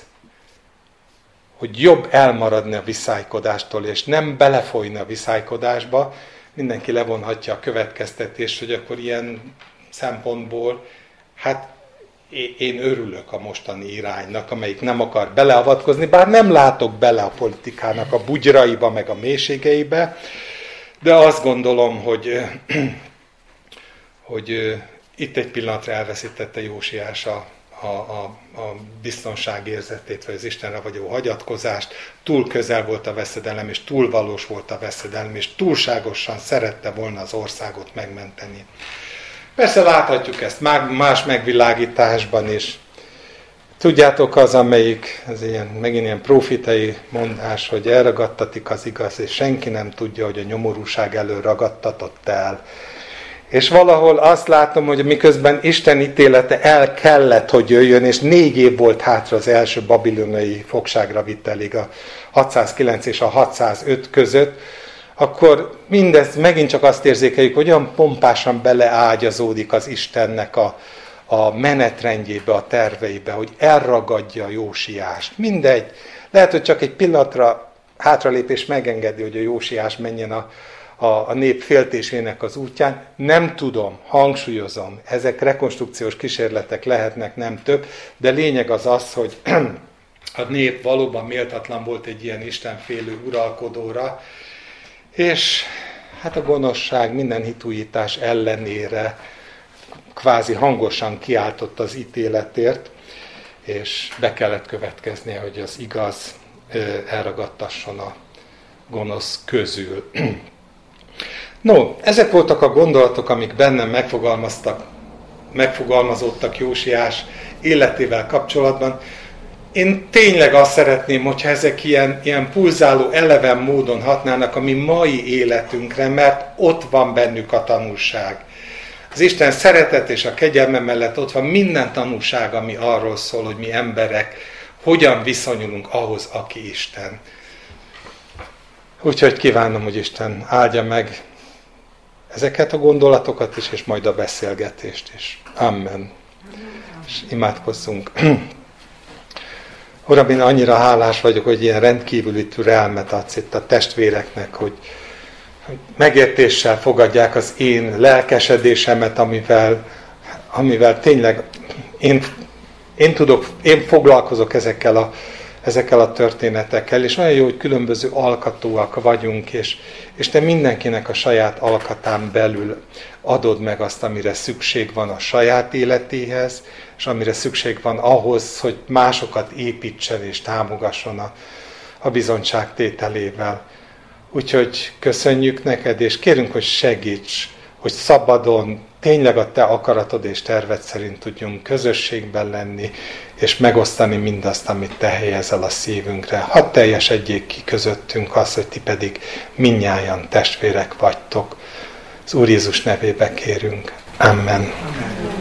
hogy jobb elmaradni a viszálykodástól, és nem belefolyni a viszálykodásba. Mindenki levonhatja a következtetést, hogy akkor ilyen szempontból, hát én örülök a mostani iránynak, amelyik nem akar beleavatkozni, bár nem látok bele a politikának a bugyraiba, meg a mélységeibe, de azt gondolom, hogy itt egy pillanatra elveszítette Jósiás a biztonságérzetét, vagy az Istenre vagyó hagyatkozást, túl közel volt a veszedelem, és túl valós volt a veszedelem, és túlságosan szerette volna az országot megmenteni. Persze láthatjuk ezt más megvilágításban is. Tudjátok az, amelyik, ez ilyen, megint ilyen profitei mondás, hogy elragadtatik az igaz, és senki nem tudja, hogy a nyomorúság elől ragadtatott el. És valahol azt látom, hogy miközben Isten ítélete el kellett, hogy jöjjön, és 4 év volt hátra az első babiloniai fogságra vitelig, a 609 és a 605 között, akkor mindezt megint csak azt érzékeljük, hogy olyan pompásan beleágyazódik az Istennek a menetrendjébe, a terveibe, hogy elragadja a Jósiást. Mindegy. Lehet, hogy csak egy pillanatra hátralépés megengedi, hogy a Jósiás menjen a nép féltésének az útján. Nem tudom, hangsúlyozom, ezek rekonstrukciós kísérletek lehetnek, nem több, de lényeg az az, hogy a nép valóban méltatlan volt egy ilyen istenfélő uralkodóra, és hát a gonoszság minden hitújítás ellenére kvázi hangosan kiáltott az ítéletért, és be kellett következnie, hogy az igaz elragadtasson a gonosz közül. No, ezek voltak a gondolatok, amik bennem megfogalmazódtak Jósiás életével kapcsolatban. Én tényleg azt szeretném, hogyha ezek ilyen pulzáló, eleven módon hatnának a mi mai életünkre, mert ott van bennük a tanulság. Az Isten szeretet és a kegyelme mellett ott van minden tanulság, ami arról szól, hogy mi emberek hogyan viszonyulunk ahhoz, aki Isten. Úgyhogy kívánom, hogy Isten áldja meg ezeket a gondolatokat is, és majd a beszélgetést is. Amen. És imádkozzunk. Uram, én annyira hálás vagyok, hogy ilyen rendkívüli türelmet adsz itt a testvéreknek, hogy megértéssel fogadják az én lelkesedésemet, amivel tényleg én foglalkozok ezekkel a ezekkel a történetekkel, és olyan jó, hogy különböző alkatúak vagyunk, és te mindenkinek a saját alkatán belül adod meg azt, amire szükség van a saját életéhez, és amire szükség van ahhoz, hogy másokat építsen és támogasson a bizonyság tételével. Úgyhogy köszönjük neked, és kérünk, hogy segíts, hogy szabadon, tényleg a te akaratod és terved szerint tudjunk közösségben lenni, és megosztani mindazt, amit te helyezel a szívünkre. Hadd teljesedjék ki közöttünk azt, hogy ti pedig mindnyájan testvérek vagytok. Az Úr Jézus nevébe kérünk. Amen. Amen.